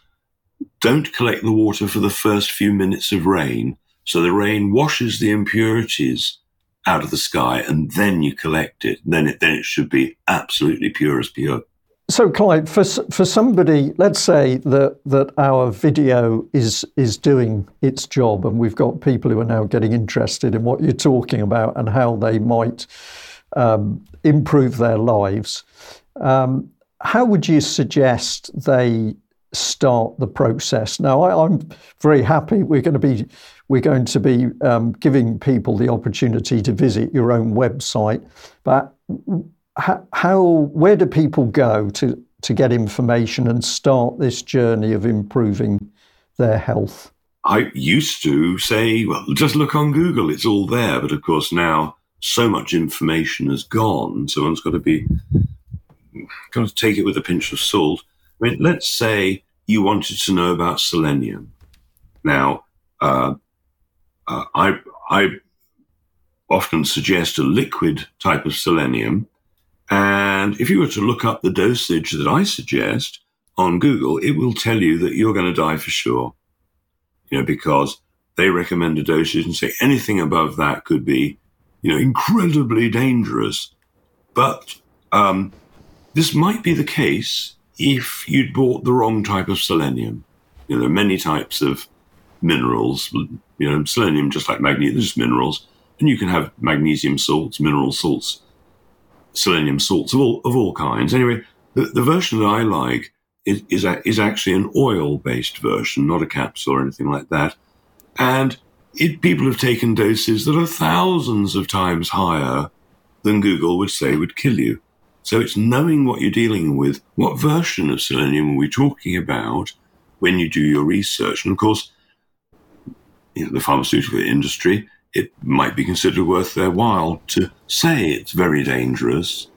don't collect the water for the first few minutes of rain. So the rain washes the impurities out of the sky, and then you collect it. Then it then it should be absolutely pure as pure. So, Clive, for for somebody, let's say that that our video is is doing its job, and we've got people who are now getting interested in what you're talking about and how they might um, improve their lives. Um, how would you suggest they start the process? Now, I, I'm very happy we're going to be we're going to be um, giving people the opportunity to visit your own website, but How, how, where do people go to, to get information and start this journey of improving their health? I used to say, well, just look on Google, it's all there. But of course, now so much information has gone. So one's got to be, got to take it with a pinch of salt. I mean, let's say you wanted to know about selenium. Now, uh, uh, I, I often suggest a liquid type of selenium. And if you were to look up the dosage that I suggest on Google, it will tell you that you're going to die for sure, you know, because they recommend a dosage and say anything above that could be, you know, incredibly dangerous. But um, this might be the case if you'd bought the wrong type of selenium. You know, there are many types of minerals, you know, selenium, just like magnesium, there's minerals, and you can have magnesium salts, mineral salts, selenium salts of all of all kinds. Anyway, the, the version that I like is is, a, is actually an oil-based version, not a capsule or anything like that. And it, people have taken doses that are thousands of times higher than Google would say would kill you. So it's knowing what you're dealing with, what version of selenium are we talking about when you do your research. And of course, you know, the pharmaceutical industry, it might be considered worth their while to say it's very dangerous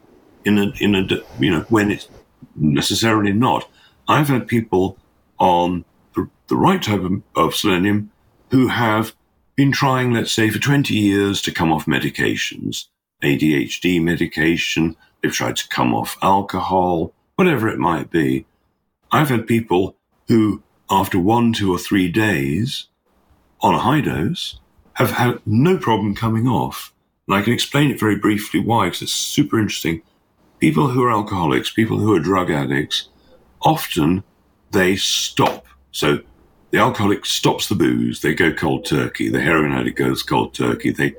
in a, in a, you know, when it's necessarily not. I've had people on the, the right type of, of selenium who have been trying, let's say, for twenty years to come off medications, A D H D medication. They've tried to come off alcohol, whatever it might be. I've had people who, after one, two or three days on a high dose, have had no problem coming off. And I can explain it very briefly why, because it's super interesting. People who are alcoholics, people who are drug addicts, often they stop. So the alcoholic stops the booze, they go cold turkey. The heroin addict goes cold turkey. They,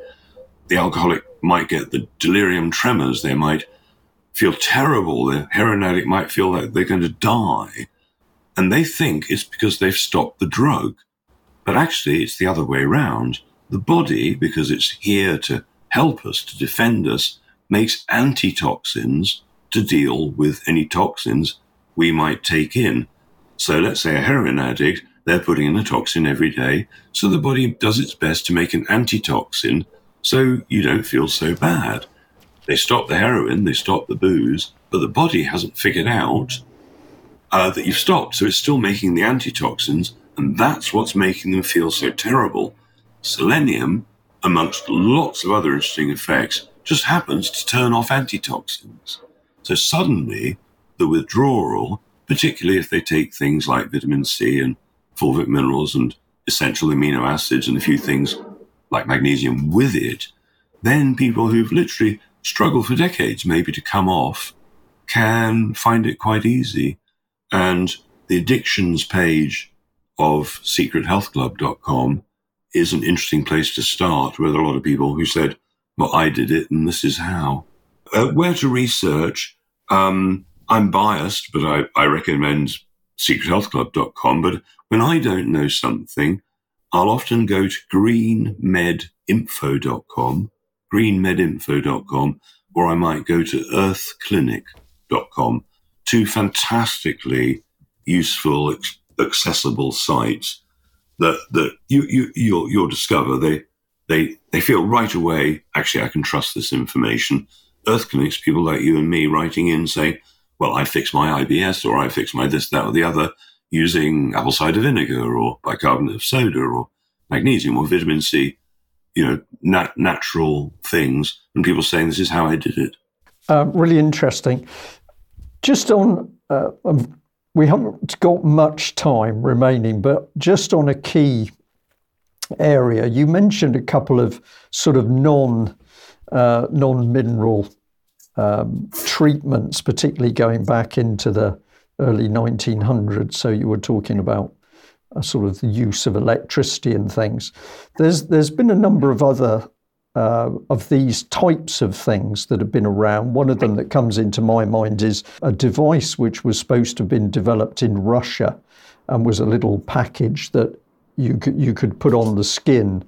the alcoholic might get the delirium tremors. They might feel terrible. The heroin addict might feel that they're going to die. And they think it's because they've stopped the drug. But actually, it's the other way around. The body, because it's here to help us, to defend us, makes antitoxins to deal with any toxins we might take in. So let's say a heroin addict, they're putting in a toxin every day. So the body does its best to make an antitoxin so you don't feel so bad. They stop the heroin, they stop the booze, but the body hasn't figured out uh, that you've stopped. So it's still making the antitoxins, and that's what's making them feel so terrible. Selenium, amongst lots of other interesting effects, just happens to turn off antitoxins. So suddenly, the withdrawal, particularly if they take things like vitamin C and fulvic minerals and essential amino acids and a few things like magnesium with it, then people who've literally struggled for decades maybe to come off can find it quite easy. And the addictions page of secret health club dot com is an interesting place to start, where there are a lot of people who said, well, I did it and this is how. Uh, where to research? Um, I'm biased, but I, I recommend secret health club dot com. But when I don't know something, I'll often go to green med info dot com, green med info dot com, or I might go to earth clinic dot com, two fantastically useful, accessible sites that, that you, you, you'll, you'll discover they, they, they feel right away, actually, I can trust this information. Earth Clinics, people like you and me writing in saying, well, I fixed my I B S, or I fixed my this, that, or the other, using apple cider vinegar or bicarbonate of soda or magnesium or vitamin C, you know, nat- natural things. And people saying, this is how I did it. Uh, really interesting. Just on, uh, um, we haven't got much time remaining, but just on a key area, you mentioned a couple of sort of non, uh, non-mineral um, treatments, particularly going back into the early nineteen hundreds. So you were talking about a sort of the use of electricity and things. There's there's been a number of other uh, of these types of things that have been around. One of them that comes into my mind is a device which was supposed to have been developed in Russia, and was a little package that you could, you could put on the skin,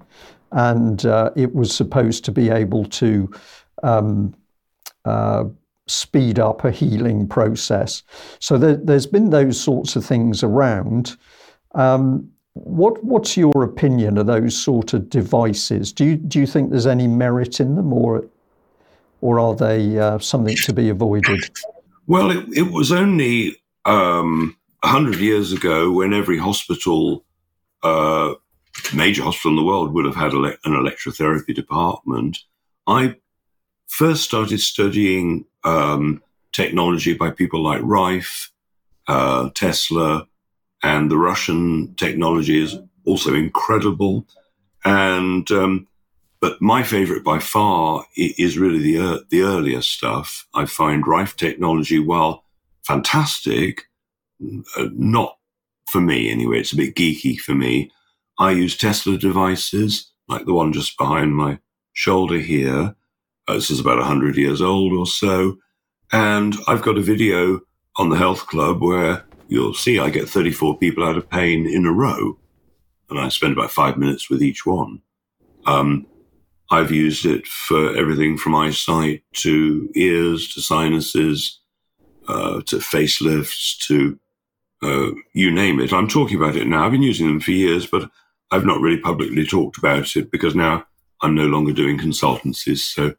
and uh, it was supposed to be able to um, uh, speed up a healing process. So there, there's been those sorts of things around. Um, what what's your opinion of those sort of devices? Do you do you think there's any merit in them, or or are they uh, something to be avoided? Well, it, it was only um, one hundred years ago when every hospital, uh, major hospital in the world, would have had ele- an electrotherapy department. I first started studying um, technology by people like Rife, uh, Tesla, and the Russian technology is also incredible. And um, but my favorite by far is really the er- the earlier stuff. I find Rife technology, while fantastic, not for me anyway. It's a bit geeky for me. I use Tesla devices, like the one just behind my shoulder here. Uh, this is about one hundred years old or so. And I've got a video on the Health Club where you'll see I get thirty-four people out of pain in a row, and I spend about five minutes with each one. Um, I've used it for everything from eyesight to ears to sinuses uh, to facelifts to uh, you name it. I'm talking about it now. I've been using them for years, but I've not really publicly talked about it because now I'm no longer doing consultancies. So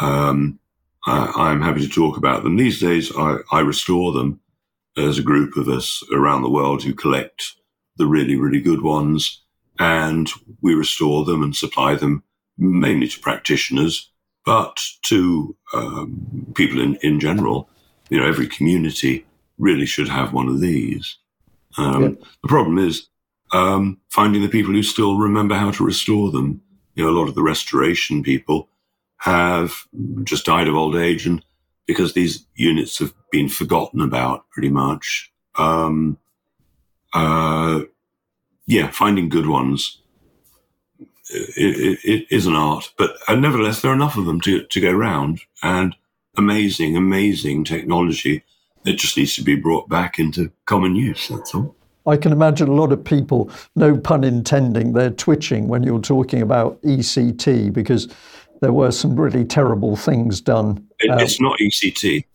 um, I, I'm happy to talk about them. These days I, I restore them. There's a group of us around the world who collect the really, really good ones, and we restore them and supply them mainly to practitioners, but to um, people in, in general. You know, every community really should have one of these. Um, yeah. The problem is um, finding the people who still remember how to restore them. You know, a lot of the restoration people have just died of old age, and because these units have been forgotten about pretty much. Um, uh, yeah, finding good ones it, it, it is an art. But uh, nevertheless, there are enough of them to, to go round. And amazing, amazing technology that just needs to be brought back into common use, that's all. I can imagine a lot of people, no pun intended, they're twitching when you're talking about E C T, because there were some really terrible things done. It, um, it's not E C T.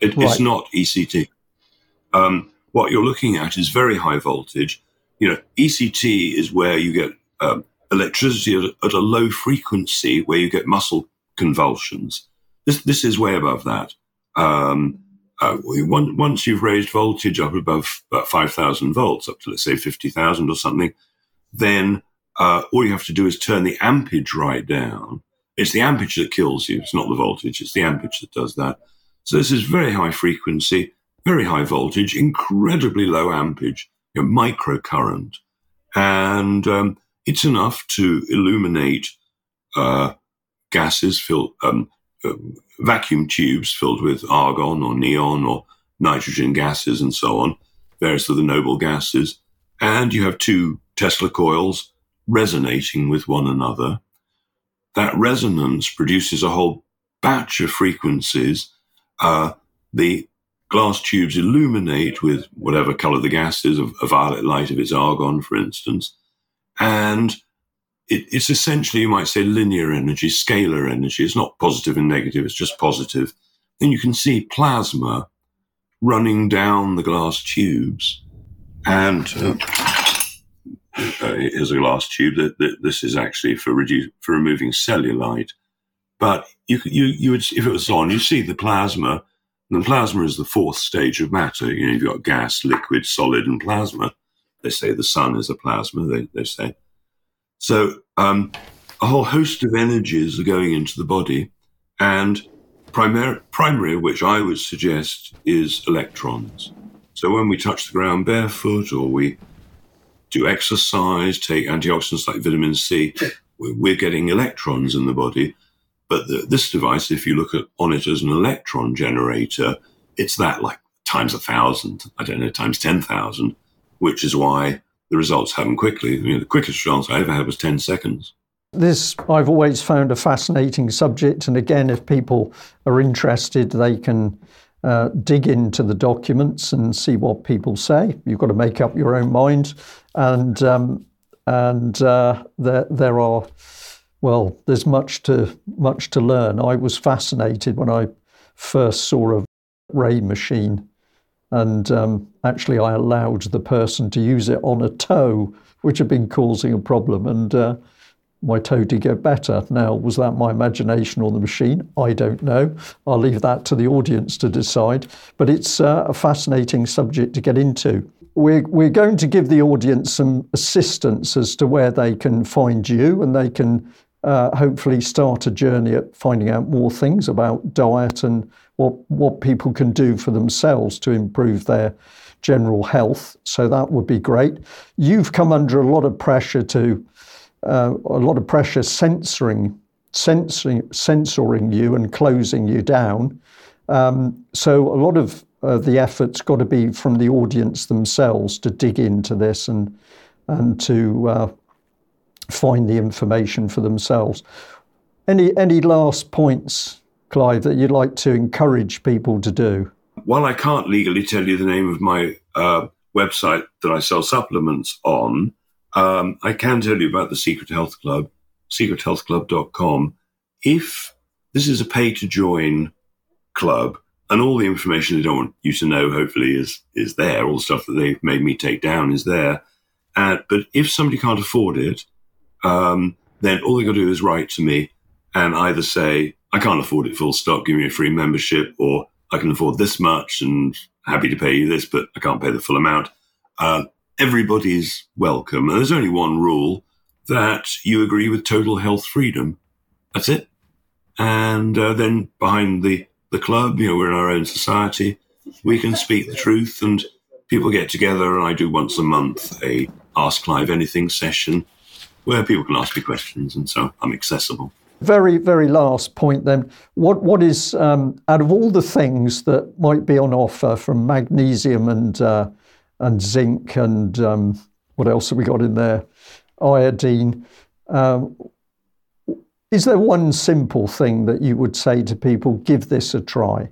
It, right. It's not E C T. Um, what you're looking at is very high voltage. You know, E C T is where you get um, electricity at, at a low frequency, where you get muscle convulsions. This this is way above that. Um, uh, one, once you've raised voltage up above about five thousand volts, up to let's say fifty thousand or something, then uh, all you have to do is turn the amperage right down. It's the amperage that kills you. It's not the voltage. It's the amperage that does that. So this is very high frequency, very high voltage, incredibly low amperage. you know, microcurrent, and um, it's enough to illuminate uh, gases filled, um, uh, vacuum tubes filled with argon or neon or nitrogen gases and so on, various of the noble gases, and you have two Tesla coils resonating with one another. That resonance produces a whole batch of frequencies. Uh, the glass tubes illuminate with whatever color the gas is, a violet light if it's argon, for instance. And it, it's essentially, you might say, linear energy, scalar energy. It's not positive and negative, it's just positive. Then you can see plasma running down the glass tubes. And uh, uh, here's a glass tube. That, that This is actually for reduce, for removing cellulite. But you, you, you would, if it was on, you see the plasma. And plasma is the fourth stage of matter. You know, you've got gas, liquid, solid, and plasma. They say the sun is a plasma, they, they say. So um, a whole host of energies are going into the body, and primary, primary of which I would suggest is electrons. So when we touch the ground barefoot or we do exercise, take antioxidants like vitamin C, we're getting electrons in the body. But the, this device, if you look at, on it as an electron generator, it's that like times a thousand, I don't know, times ten thousand, which is why the results happen quickly. I mean, the quickest result I ever had was ten seconds. This I've always found a fascinating subject. And again, if people are interested, they can uh, dig into the documents and see what people say. You've got to make up your own mind. And, um, and uh, there, there are... Well, there's much to much to learn. I was fascinated when I first saw a ray machine, and um, actually I allowed the person to use it on a toe, which had been causing a problem, and uh, my toe did get better. Now, was that my imagination or the machine? I don't know. I'll leave that to the audience to decide. But it's uh, a fascinating subject to get into. We're, we're going to give the audience some assistance as to where they can find you, and they can Uh, hopefully start a journey at finding out more things about diet and what what people can do for themselves to improve their general health. So that would be great. You've come under a lot of pressure to uh, a lot of pressure censoring, censoring, censoring you and closing you down. Um, so a lot of uh, the effort's got to be from the audience themselves to dig into this and and to Uh, find the information for themselves. Any any last points, Clive, that you'd like to encourage people to do? While I can't legally tell you the name of my uh, website that I sell supplements on, um, I can tell you about the Secret Health Club, secret health club dot com. If this is a pay-to-join club, and all the information they don't want you to know, hopefully, is is there. All the stuff that they've made me take down is there. Uh, but if somebody can't afford it, Um, then all they got to do is write to me and either say, I can't afford it, full stop, give me a free membership, or I can afford this much and happy to pay you this, but I can't pay the full amount. Uh, everybody's welcome. And there's only one rule, that you agree with total health freedom. That's it. And uh, then behind the, the club, you know, we're in our own society. We can speak the truth, and people get together, and I do once a month a Ask Clive Anything session, where people can ask me questions, and so I'm accessible. Very, very last point then. What What is, um, out of all the things that might be on offer, from magnesium and uh, and zinc and um, what else have we got in there? Iodine. Um, is there one simple thing that you would say to people, give this a try?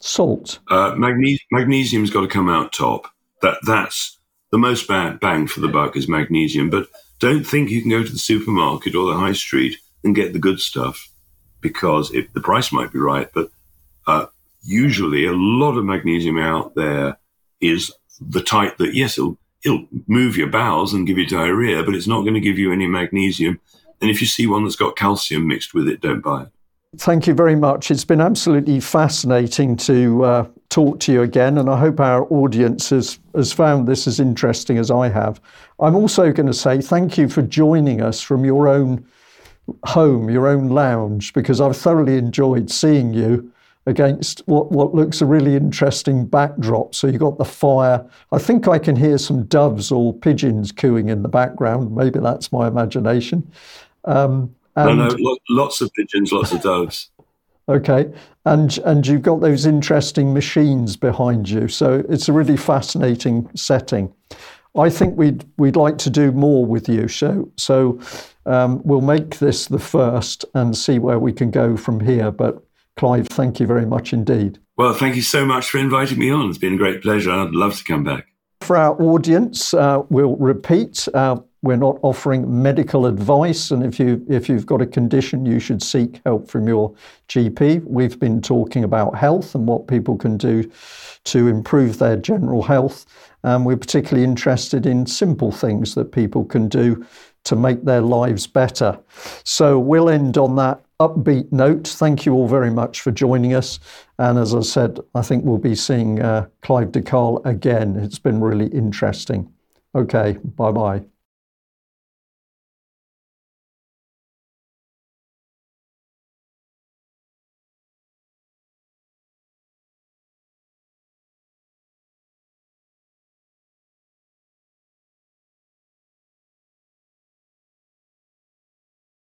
Salt. Uh, magne- magnesium's got to come out top. That That's the most bad bang for the buck, is magnesium, but don't think you can go to the supermarket or the high street and get the good stuff, because it, the price might be right, but uh, usually a lot of magnesium out there is the type that, yes, it'll, it'll move your bowels and give you diarrhea, but it's not going to give you any magnesium. And if you see one that's got calcium mixed with it, don't buy it. Thank you very much. It's been absolutely fascinating to uh, talk to you again, and I hope our audience has, has found this as interesting as I have. I'm also going to say thank you for joining us from your own home, your own lounge, because I've thoroughly enjoyed seeing you against what, what looks a really interesting backdrop. So you've got the fire. I think I can hear some doves or pigeons cooing in the background. Maybe that's my imagination. Um, and no, no, lots of pigeons, lots of doves. Okay. And and you've got those interesting machines behind you. So it's a really fascinating setting. I think we'd we'd like to do more with you. So so um, we'll make this the first and see where we can go from here. But Clive, thank you very much indeed. Well, thank you so much for inviting me on. It's been a great pleasure. I'd love to come back. For our audience, uh, we'll repeat, uh, we're not offering medical advice. And if, you, if you've got a condition, you should seek help from your G P. We've been talking about health and what people can do to improve their general health. And we're particularly interested in simple things that people can do to make their lives better. So we'll end on that upbeat note. Thank you all very much for joining us. And as I said, I think we'll be seeing uh, Clive De Carle again. It's been really interesting. Okay, bye-bye.